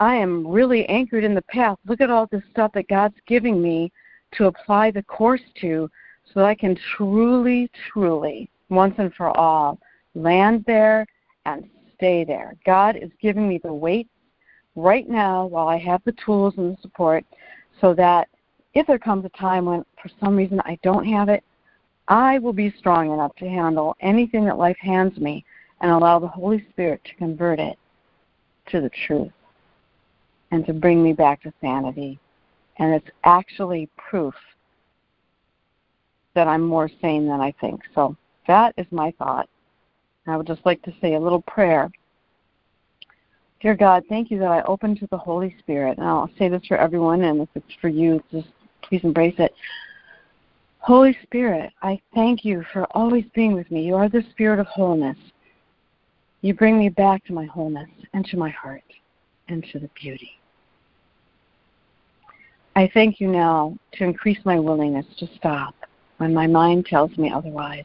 I am really anchored in the path. Look at all this stuff that God's giving me to apply the course to so that I can truly, truly, once and for all, land there and stay there. God is giving me the weight right now while I have the tools and the support so that if there comes a time when for some reason I don't have it, I will be strong enough to handle anything that life hands me and allow the Holy Spirit to convert it to the truth and to bring me back to sanity. And it's actually proof that I'm more sane than I think. So that is my thought. I would just like to say a little prayer. Dear God, thank you that I open to the Holy Spirit. And I'll say this for everyone, and if it's for you, just please embrace it. Holy Spirit, I thank you for always being with me. You are the Spirit of wholeness. You bring me back to my wholeness and to my heart and to the beauty. I thank you now to increase my willingness to stop when my mind tells me otherwise,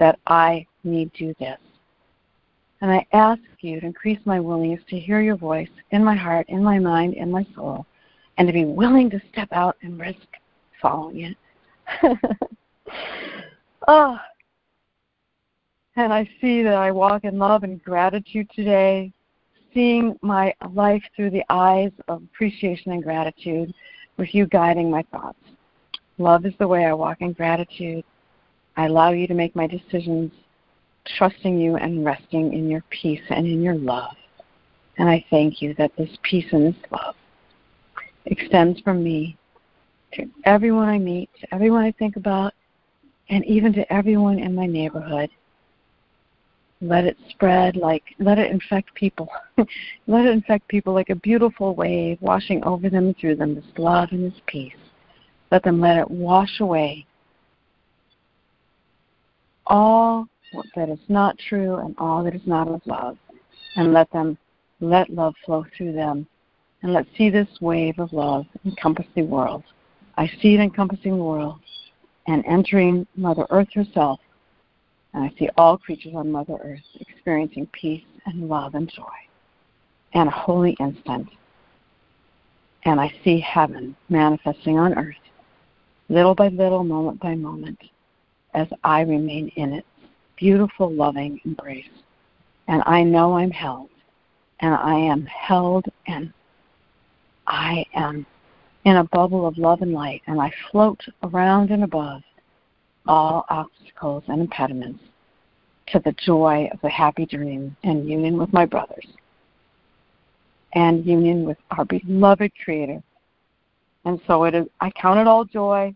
that I need do this. And I ask you to increase my willingness to hear your voice in my heart, in my mind, in my soul, and to be willing to step out and risk following it. Oh. And I see that I walk in love and gratitude today, seeing my life through the eyes of appreciation and gratitude, with you guiding my thoughts. Love is the way I walk in gratitude. I allow you to make my decisions, trusting you and resting in your peace and in your love. And I thank you that this peace and this love extends from me to everyone I meet, to everyone I think about, and even to everyone in my neighborhood. Let it spread let it infect people. Let it infect people like a beautiful wave washing over them and through them, this love and this peace. Let them let it wash away all that is not true and all that is not of love. And let love flow through them. And let's see this wave of love encompass the world. I see it encompassing the world and entering Mother Earth herself. And I see all creatures on Mother Earth experiencing peace and love and joy and a holy instant. And I see heaven manifesting on earth, little by little, moment by moment, as I remain in its beautiful, loving embrace. And I know I'm held, and I am held, and I am in a bubble of love and light, and I float around and above all obstacles and impediments to the joy of the happy dream and union with my brothers and union with our beloved Creator. And so it is, I count it all joy,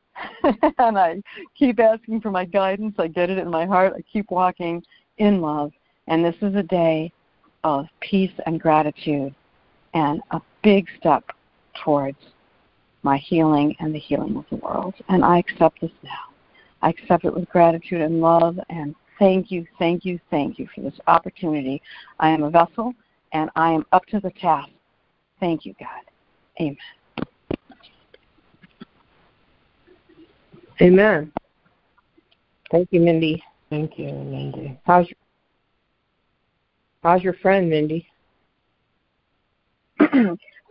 and I keep asking for my guidance. I get it in my heart. I keep walking in love. And this is a day of peace and gratitude and a big step towards my healing and the healing of the world. And I accept this now. I accept it with gratitude and love, and thank you for this opportunity. I am a vessel, and I am up to the task. Thank you, God. Amen. Amen. Thank you, Mindy. Thank you, Mindy. How's your friend, Mindy?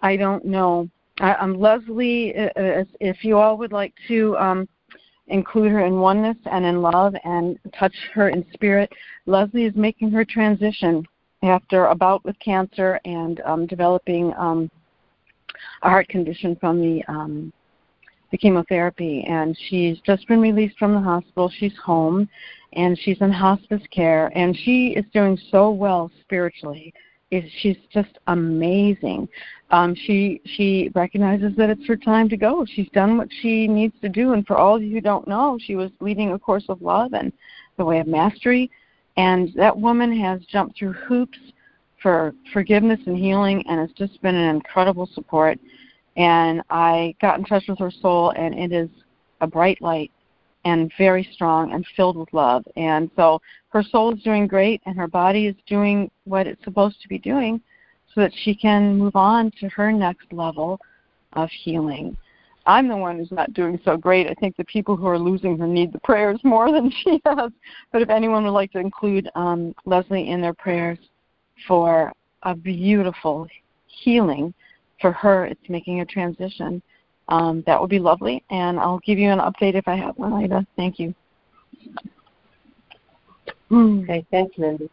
I don't know. I'm Leslie. If you all would like to include her in oneness and in love and touch her in spirit, Leslie is making her transition after a bout with cancer and developing a heart condition from the chemotherapy. And she's just been released from the hospital. She's home, and she's in hospice care, and she is doing so well spiritually. She's just amazing. She recognizes that it's her time to go. She's done what she needs to do. And for all of you who don't know, she was leading A Course of Love and the Way of Mastery. And that woman has jumped through hoops for forgiveness and healing, and it's just been an incredible support. And I got in touch with her soul, and it is a bright light and very strong and filled with love. And so her soul is doing great, and her body is doing what it's supposed to be doing so that she can move on to her next level of healing. I'm the one who's not doing so great. I think the people who are losing her need the prayers more than she has. But if anyone would like to include Leslie in their prayers for a beautiful healing for her, it's making a transition. That would be lovely, and I'll give you an update if I have one later. Thank you. Okay, thanks, Mindy.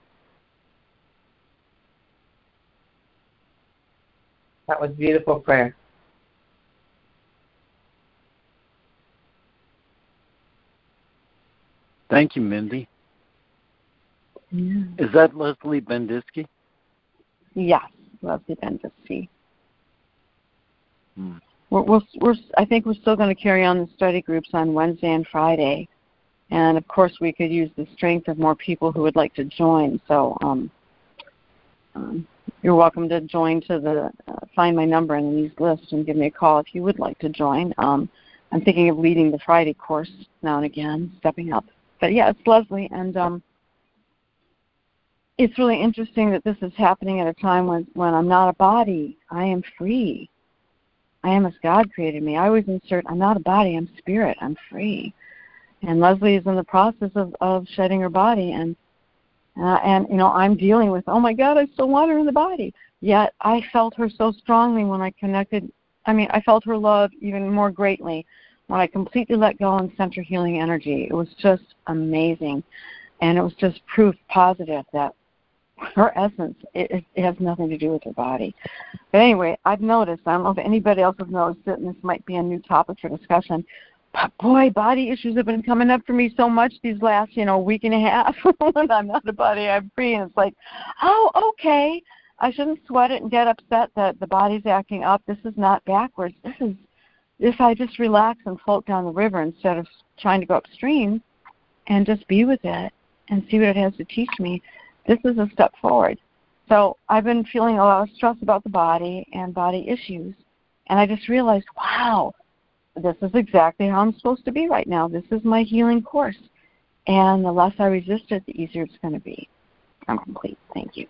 That was beautiful prayer. Thank you, Mindy. Yeah. Is that Leslie Bendisky? Yes, Leslie Bendisky. Hmm. I think we're still going to carry on the study groups on Wednesday and Friday. And, of course, we could use the strength of more people who would like to join. So you're welcome to join to find my number in the news list and give me a call if you would like to join. I'm thinking of leading the Friday course now and again, stepping up. But yeah, it's Leslie, and it's really interesting that this is happening at a time when I'm not a body. I am free. I am as God created me. I always insert, I'm not a body, I'm spirit, I'm free. And Leslie is in the process of shedding her body, and you know, I'm dealing with, oh my God, I still want her in the body. Yet I felt her so strongly when I connected. I mean, I felt her love even more greatly when I completely let go and sent her healing energy. It was just amazing, and it was just proof positive that her essence, it has nothing to do with her body. But anyway, I've noticed, I don't know if anybody else has noticed it, and this might be a new topic for discussion, but boy, body issues have been coming up for me so much these last, week and a half. When I'm not a body, I'm free, and it's like, oh, okay, I shouldn't sweat it and get upset that the body's acting up. This is not backwards. This is, if I just relax and float down the river instead of trying to go upstream and just be with it and see what it has to teach me, this is a step forward. So I've been feeling a lot of stress about the body and body issues, and I just realized, wow, this is exactly how I'm supposed to be right now. This is my healing course, and the less I resist it, the easier it's going to be. I'm complete. Thank you.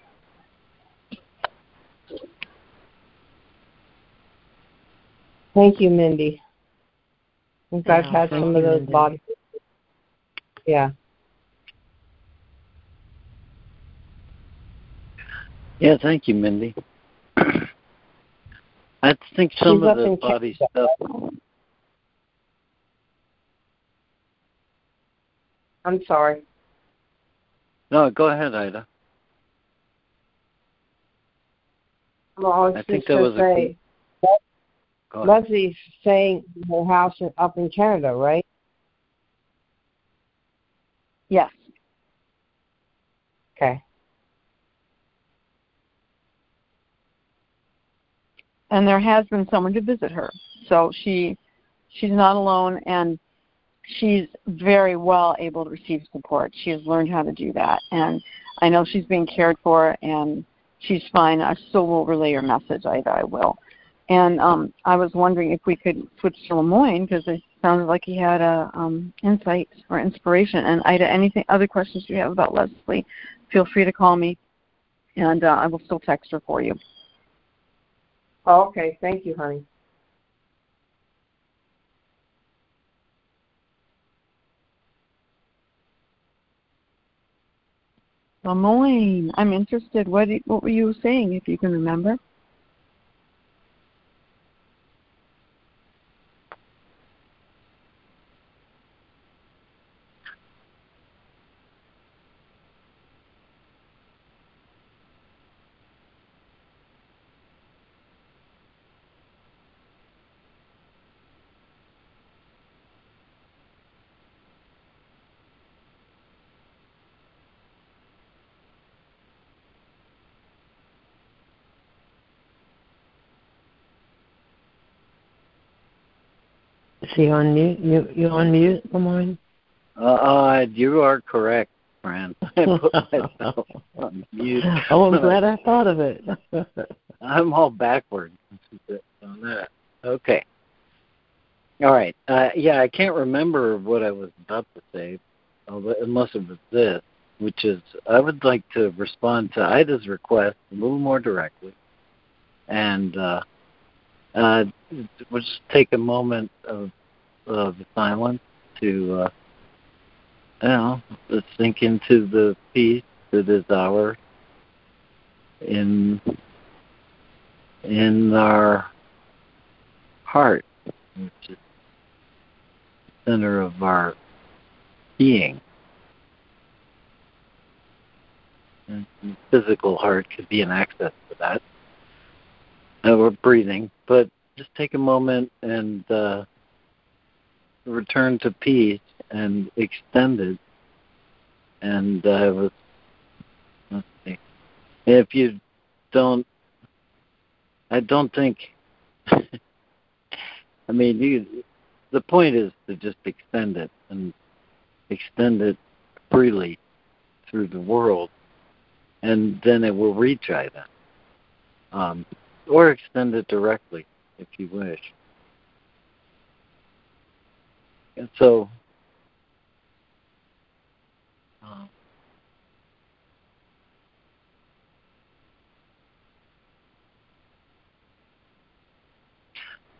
Thank you, Mindy. I think I've had some of those bodies. Yeah. Yeah, thank you, Mindy. I think some of the body stuff. I'm sorry. No, go ahead, Ida. Well, I think there was Leslie's saying her house up in Canada, right? Yes. Okay. And there has been someone to visit her. So she's not alone, and she's very well able to receive support. She has learned how to do that. And I know she's being cared for, and she's fine. I still will relay your message, I will. And I was wondering if we could switch to Lemoyne, because it sounded like he had a insight or inspiration. And Ida, anything other questions you have about Leslie, feel free to call me, and I will still text her for you. Oh, okay, thank you, honey. Lemoyne, I'm interested. What were you saying, if you can remember? Is he on mute? You on mute, Lemoyne? You are correct, friend. I put myself on mute. Oh, I'm glad I thought of it. I'm all backwards on that. Okay. All right. Yeah, I can't remember what I was about to say, unless it was this, which is I would like to respond to Ida's request a little more directly, and we'll just take a moment of silence to, let's sink into the peace that is ours in our heart, which is the center of our being. And the physical heart could be an access to that. We're breathing, but just take a moment and return to peace and extend it. And let's see. If you don't, I don't think. I mean, the point is to just extend it and extend it freely through the world, and then it will reach Ida. Or extend it directly, if you wish. And so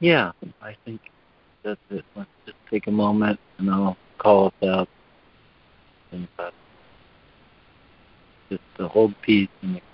yeah, I think that's it. Let's just take a moment and I'll call us out. And just to hold peace and accept.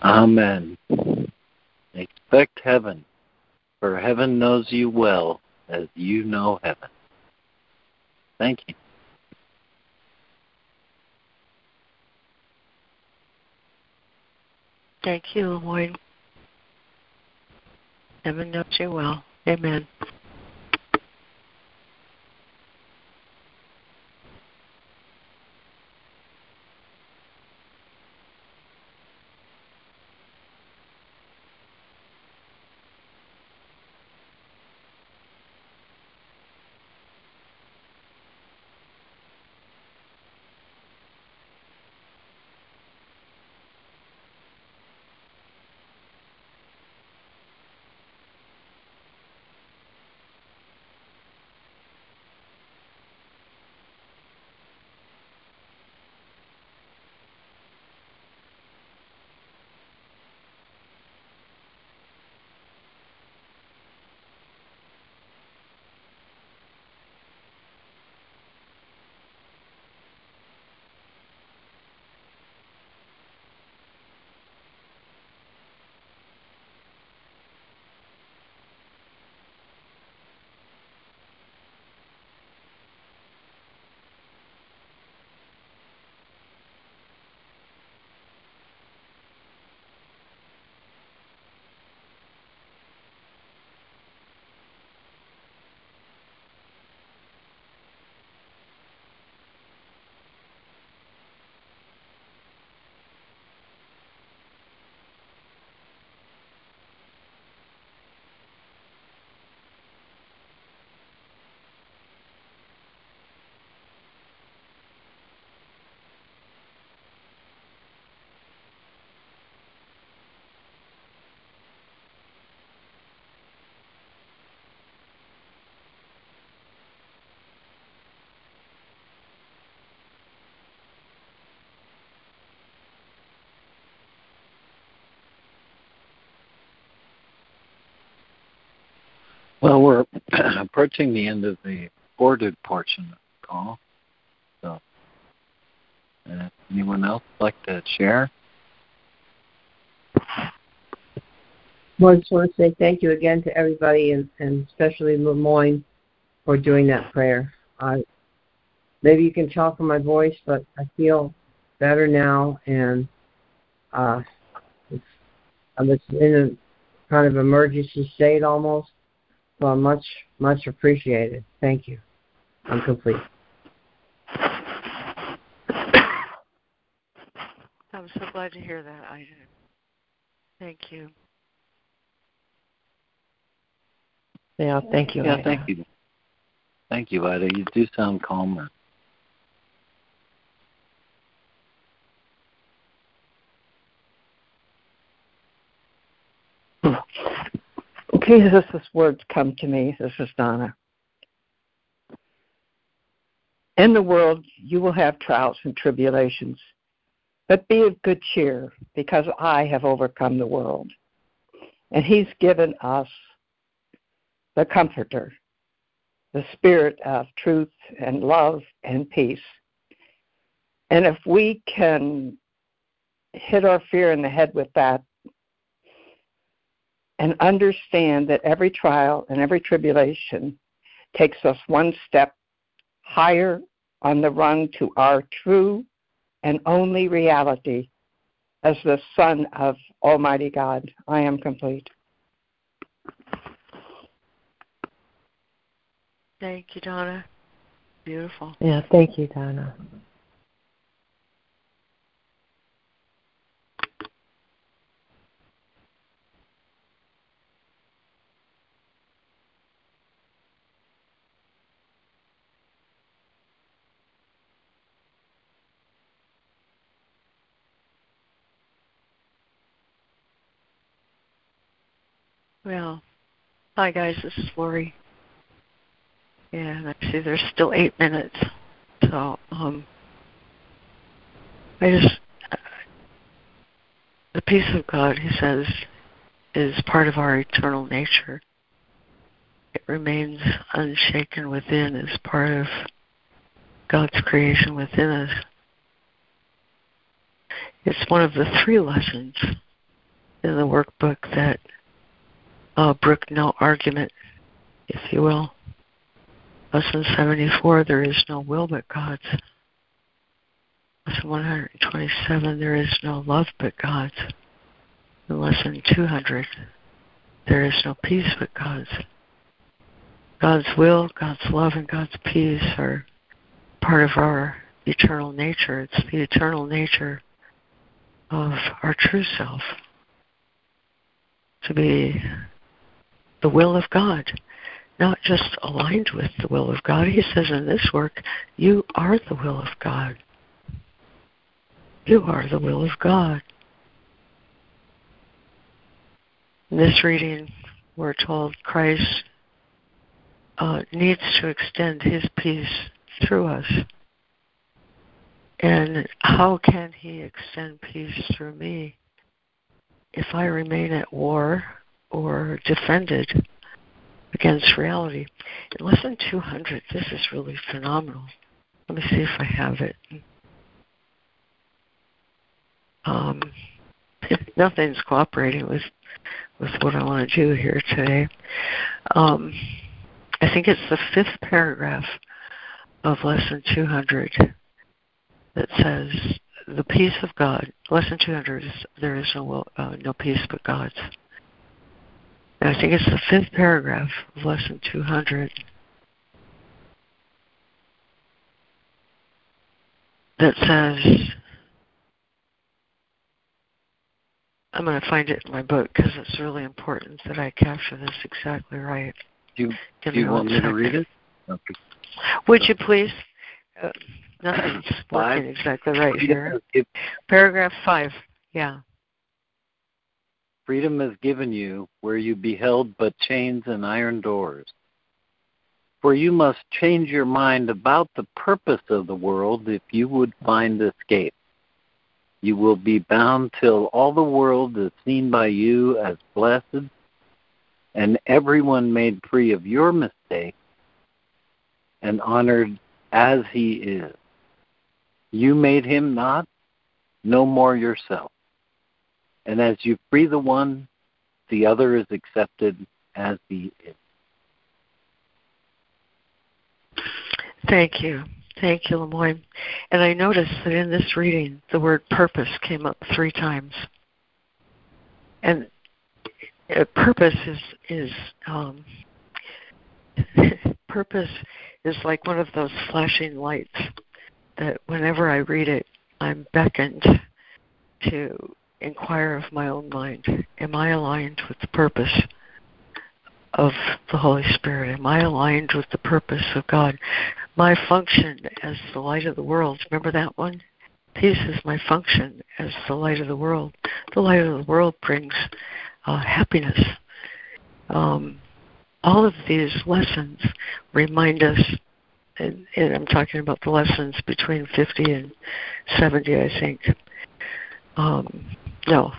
Amen. Expect heaven, for heaven knows you well as you know heaven. Thank you. Thank you, Lord. Heaven knows you well. Amen. Well, we're approaching the end of the recorded portion of the call. So, anyone else like to share? Well, I just want to say thank you again to everybody, and especially Lemoyne, for doing that prayer. Maybe you can tell from my voice, but I feel better now, and I was in a kind of emergency state almost. Well, much, much appreciated. Thank you. I'm complete. I'm so glad to hear that, Ida. Thank you. Yeah, thank you, Ida. Thank you. Thank you, Ida. You do sound calmer. Jesus, this word's come to me. This is Donna. In the world, you will have trials and tribulations, but be of good cheer, because I have overcome the world. And he's given us the Comforter, the Spirit of truth and love and peace. And if we can hit our fear in the head with that and understand that every trial and every tribulation takes us one step higher on the run to our true and only reality as the Son of Almighty God, I am complete. Thank you, Donna. Beautiful. Yeah, thank you, Donna. Well, hi guys, this is Lori. And I see there's still 8 minutes. So, the peace of God, he says, is part of our eternal nature. It remains unshaken within as part of God's creation within us. It's one of the 3 lessons in the workbook that brook no argument, if you will. Lesson 74, there is no will but God's. Lesson 127, there is no love but God's. And lesson 200, there is no peace but God's. God's will, God's love, and God's peace are part of our eternal nature. It's the eternal nature of our true self to be the will of God, not just aligned with the will of God. He says in this work, you are the will of God. You are the will of God. In this reading, we're told Christ needs to extend his peace through us. And how can he extend peace through me if I remain at war or defended against reality? In lesson 200, this is really phenomenal. Let me see if I have it. Nothing's cooperating with what I want to do here today. I think it's the 5th paragraph of lesson 200 that says, the peace of God. Lesson 200 is, there is no peace but God's. And I think it's the 5th paragraph of lesson 200 that says, I'm going to find it in my book because it's really important that I capture this exactly right. Do you want me to read it? Okay. Would you please? Nothing's working exactly right here. Paragraph 5, yeah. Freedom is given you where you be held but chains and iron doors. For you must change your mind about the purpose of the world if you would find escape. You will be bound till all the world is seen by you as blessed and everyone made free of your mistake and honored as he is. You made him not, no more yourself. And as you free the one, the other is accepted as he is. Thank you. Thank you, Lemoyne. And I noticed that in this reading, the word purpose came up 3 times. And purpose is like one of those flashing lights that whenever I read it, I'm beckoned to inquire of my own mind. Am I aligned with the purpose of the Holy Spirit? Am I aligned with the purpose of God? My function as the light of the world, remember that one? Peace is my function as the light of the world. The light of the world brings happiness. All of these lessons remind us and I'm talking about the lessons between 50 and 70, I think. No,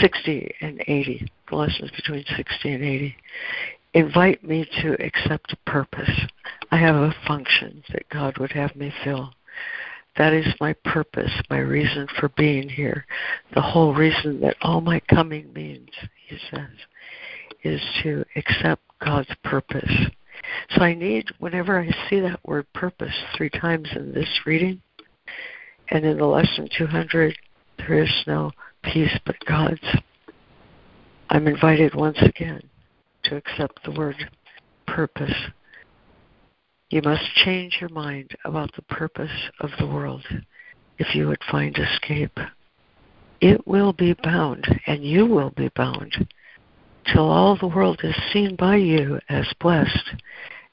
60 and 80, the lessons between 60 and 80, invite me to accept a purpose. I have a function that God would have me fill. That is my purpose, my reason for being here. The whole reason that all my coming means, he says, is to accept God's purpose. So I need, whenever I see that word purpose 3 times in this reading, and in the lesson 200, there is no peace but God's, I'm invited once again to accept the word purpose. You must change your mind about the purpose of the world if you would find escape. It will be bound, and you will be bound, till all the world is seen by you as blessed,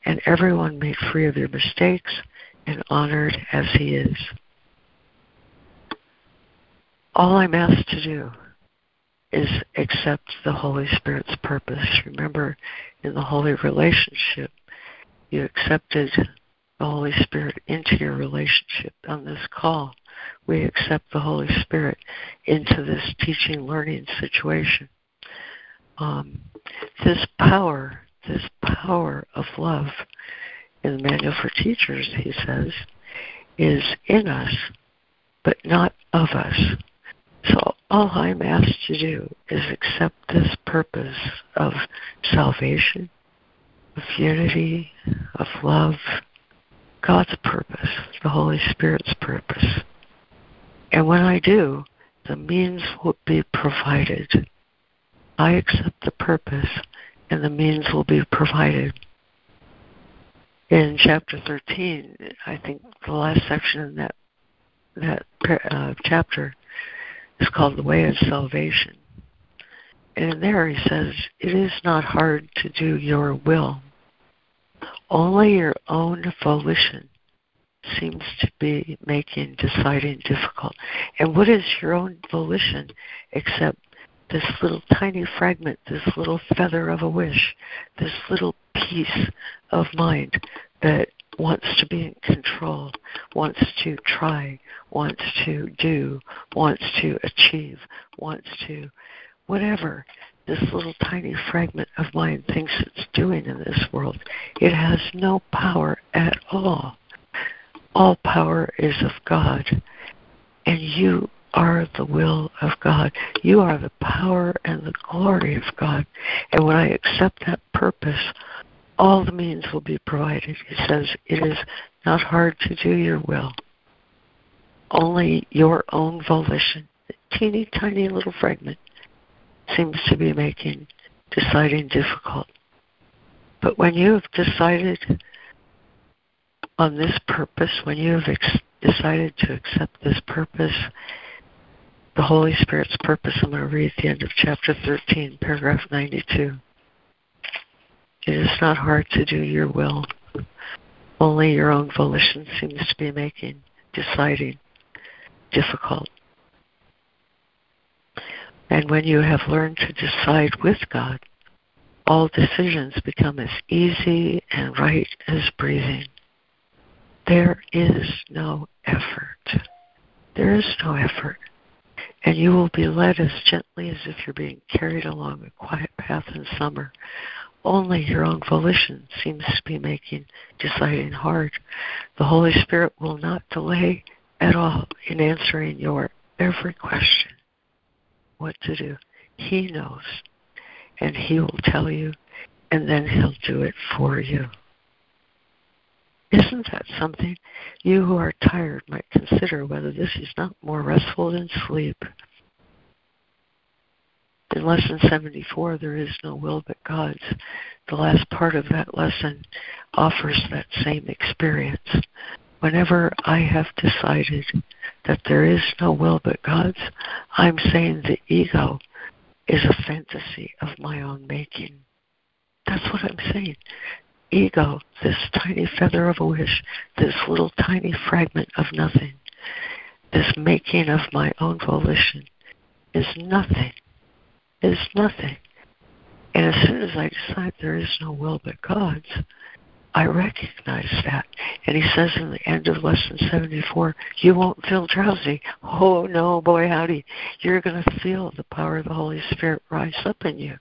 and everyone made free of your mistakes and honored as he is. All I'm asked to do is accept the Holy Spirit's purpose. Remember, in the holy relationship, you accepted the Holy Spirit into your relationship. On this call, we accept the Holy Spirit into this teaching, learning situation. This power of love in the Manual for Teachers, he says, is in us, but not of us. So all I'm asked to do is accept this purpose of salvation, of unity, of love, God's purpose, the Holy Spirit's purpose. And when I do, the means will be provided. I accept the purpose, and the means will be provided. In chapter 13, I think the last section in that chapter is called The Way of Salvation. And in there he says, it is not hard to do your will. Only your own volition seems to be making deciding difficult. And what is your own volition except this little tiny fragment, this little feather of a wish, this little piece of mind that wants to be in control, wants to try, wants to do, wants to achieve, wants to whatever. This little tiny fragment of mind thinks it's doing in this world. It has no power at all. All power is of God, and you are the will of God. You are the power and the glory of God. And when I accept that purpose, all the means will be provided. He says, it is not hard to do your will. Only your own volition, a teeny tiny little fragment, seems to be making deciding difficult. But when you have decided on this purpose, when you have decided to accept this purpose, the Holy Spirit's purpose, I'm going to read at the end of chapter 13, paragraph 92. It is not hard to do your will. Only your own volition seems to be making deciding difficult. And when you have learned to decide with God, all decisions become as easy and right as breathing. There is no effort. There is no effort. And you will be led as gently as if you're being carried along a quiet path in summer. Only your own volition seems to be making deciding hard. The Holy Spirit will not delay at all in answering your every question. What to do. He knows, and he will tell you, and then he'll do it for you. Isn't that something? You who are tired might consider whether this is not more restful than sleep. In lesson 74, there is no will but God's. The last part of that lesson offers that same experience. Whenever I have decided that there is no will but God's, I'm saying the ego is a fantasy of my own making. That's what I'm saying. Ego, this tiny feather of a wish, this little tiny fragment of nothing, this making of my own volition is nothing. And as soon as I decide there is no will but God's, I recognize that. And he says in the end of Lesson 74, you won't feel drowsy. Oh, no, boy, howdy. You're going to feel the power of the Holy Spirit rise up in you,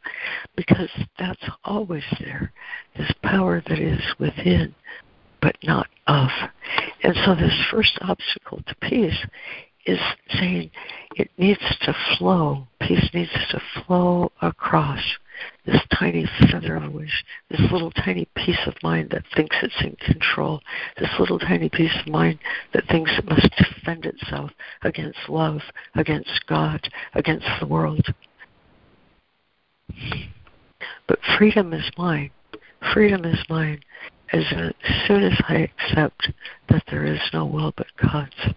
because that's always there, this power that is within but not of. And so this first obstacle to peace is saying it needs to flow. Peace needs to flow across this tiny feather of wish, this little tiny piece of mind that thinks it's in control, this little tiny piece of mind that thinks it must defend itself against love, against God, against the world. But freedom is mine. Freedom is mine as soon as I accept that there is no will but God's.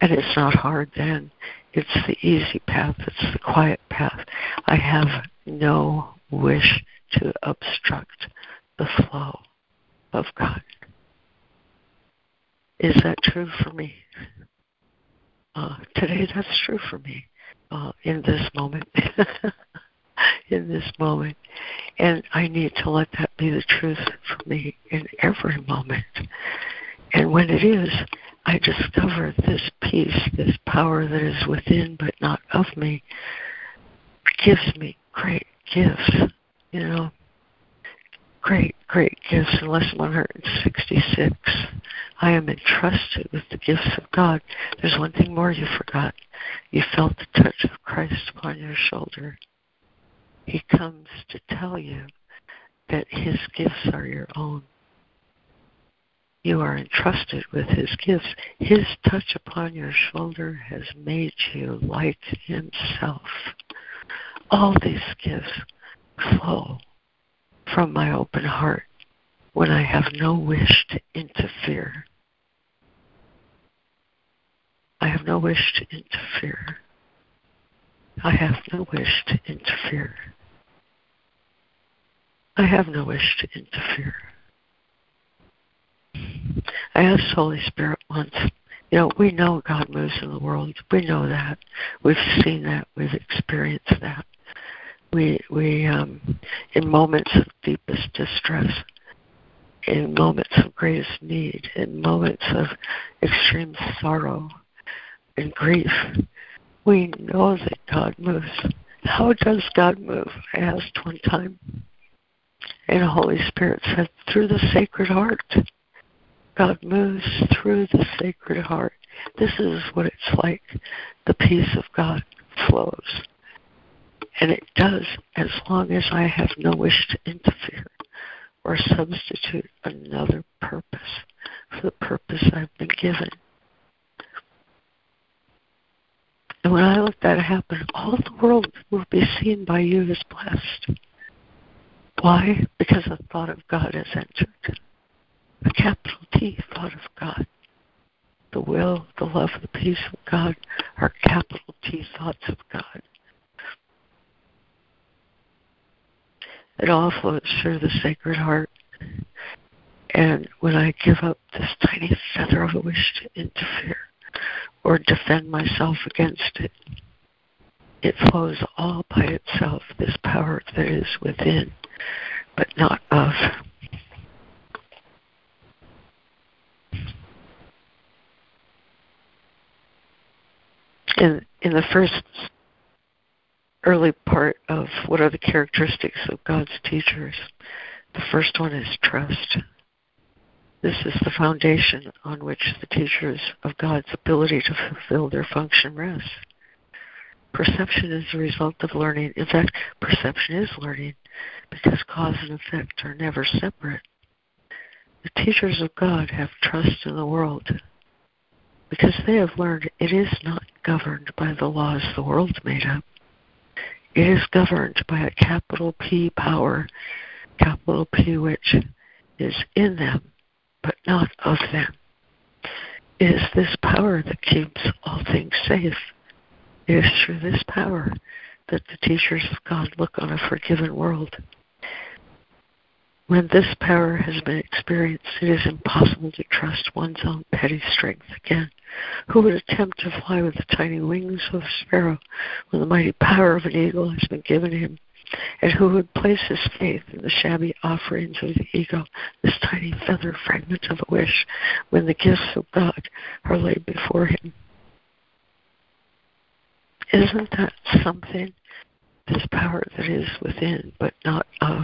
And it's not hard then. It's the easy path. It's the quiet path. I have no wish to obstruct the flow of God. Is that true for me? Today, that's true for me in this moment. In this moment. And I need to let that be the truth for me in every moment. And when it is, I discover this peace, this power that is within but not of me, gives me great gifts, great gifts. In Lesson 166, I am entrusted with the gifts of God. There's one thing more you forgot. You felt the touch of Christ upon your shoulder. He comes to tell you that his gifts are your own. You are entrusted with his gifts. His touch upon your shoulder has made you like himself. All these gifts flow from my open heart when I have no wish to interfere. I have no wish to interfere. I have no wish to interfere. I have no wish to interfere. I asked Holy Spirit once, we know God moves in the world. We know that. We've seen that. We've experienced that. We in moments of deepest distress, in moments of greatest need, in moments of extreme sorrow and grief, we know that God moves. How does God move? I asked one time. And Holy Spirit said, through the Sacred Heart. God moves through the Sacred Heart. This is what it's like. The peace of God flows. And it does as long as I have no wish to interfere or substitute another purpose for the purpose I've been given. And when I let that happen, all the world will be seen by you as blessed. Why? Because the thought of God has entered. A capital T thought of God. The will, the love, the peace of God are capital T thoughts of God. It all flows through the Sacred Heart. And when I give up this tiny feather of a wish to interfere or defend myself against it, it flows all by itself, this power that is within, but not of. In the first early part of what are the characteristics of God's teachers, the first one is trust. This is the foundation on which the teachers of God's ability to fulfill their function rests. Perception is the result of learning. In fact, perception is learning, because cause and effect are never separate. The teachers of God have trust in the world, because they have learned it is not governed by the laws the world made up. It is governed by a capital P power, capital P which is in them, but not of them. It is this power that keeps all things safe. It is through this power that the teachers of God look on a forgiven world. When this power has been experienced, it is impossible to trust one's own petty strength again. Who would attempt to fly with the tiny wings of a sparrow when the mighty power of an eagle has been given him and who would place his faith in the shabby offerings of the ego, this tiny feather fragment of a wish, when the gifts of God are laid before him. Isn't that something? This power that is within, but not of,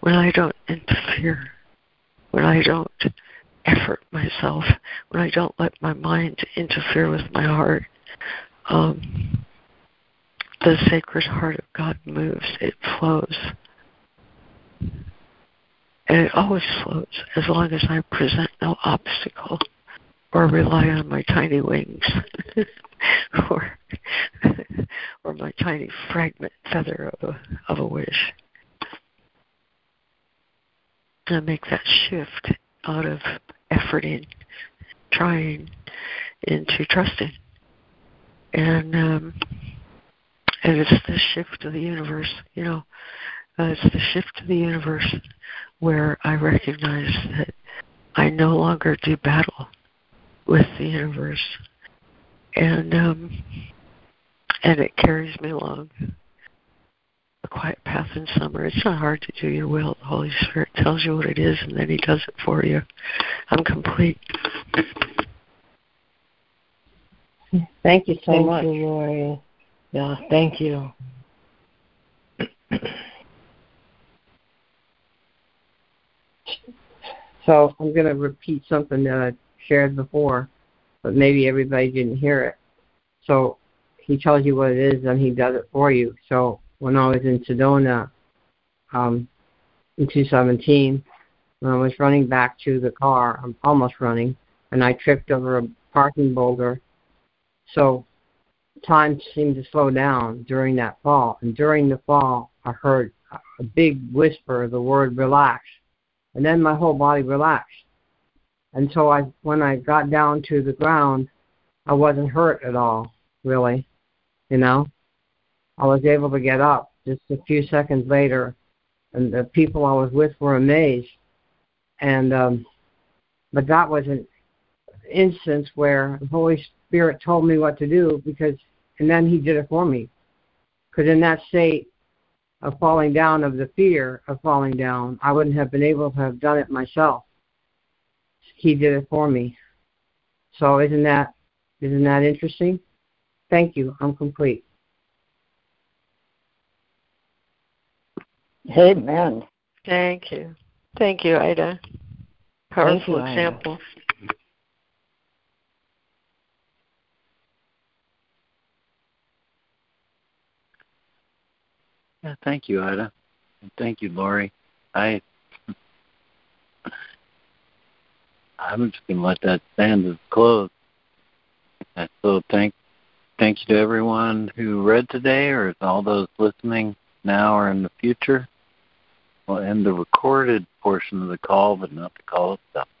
when I don't interfere, when I don't effort myself, when I don't let my mind interfere with my heart, the sacred heart of God moves, it flows. And it always flows, as long as I present no obstacle, or rely on my tiny wings, or my tiny fragment feather of a wish. And I make that shift out of efforting, trying, into trusting. And it's the shift of the universe, it's the shift of the universe where I recognize that I no longer do battle with the universe, and it carries me along a quiet path in summer. It's not hard to do your will. The Holy Spirit tells you what it is, and then He does it for you. I'm complete. Thank you so much. Thank you, Lori. Yeah, thank you. So I'm going to repeat something that I shared before, but maybe everybody didn't hear it. So He tells you what it is, and He does it for you. So when I was in Sedona in 2017, when I was running back to the car, I'm almost running, and I tripped over a parking boulder. So time seemed to slow down during that fall, and during the fall I heard a big whisper, the word relax, and then my whole body relaxed. And so when I got down to the ground, I wasn't hurt at all, really, I was able to get up just a few seconds later, and the people I was with were amazed. And but that was an instance where the Holy Spirit told me what to do, and then He did it for me. Because in that state of falling down, of the fear of falling down, I wouldn't have been able to have done it myself. He did it for me. So isn't that interesting? Thank you. I'm complete. Amen. Thank you. Thank you, Ida. Powerful example. Yeah, thank you, Ida. And thank you, Lori. I'm just going to let that stand as close. And so thanks to everyone who read today, or all those listening now or in the future. We'll end the recorded portion of the call, but not the call itself.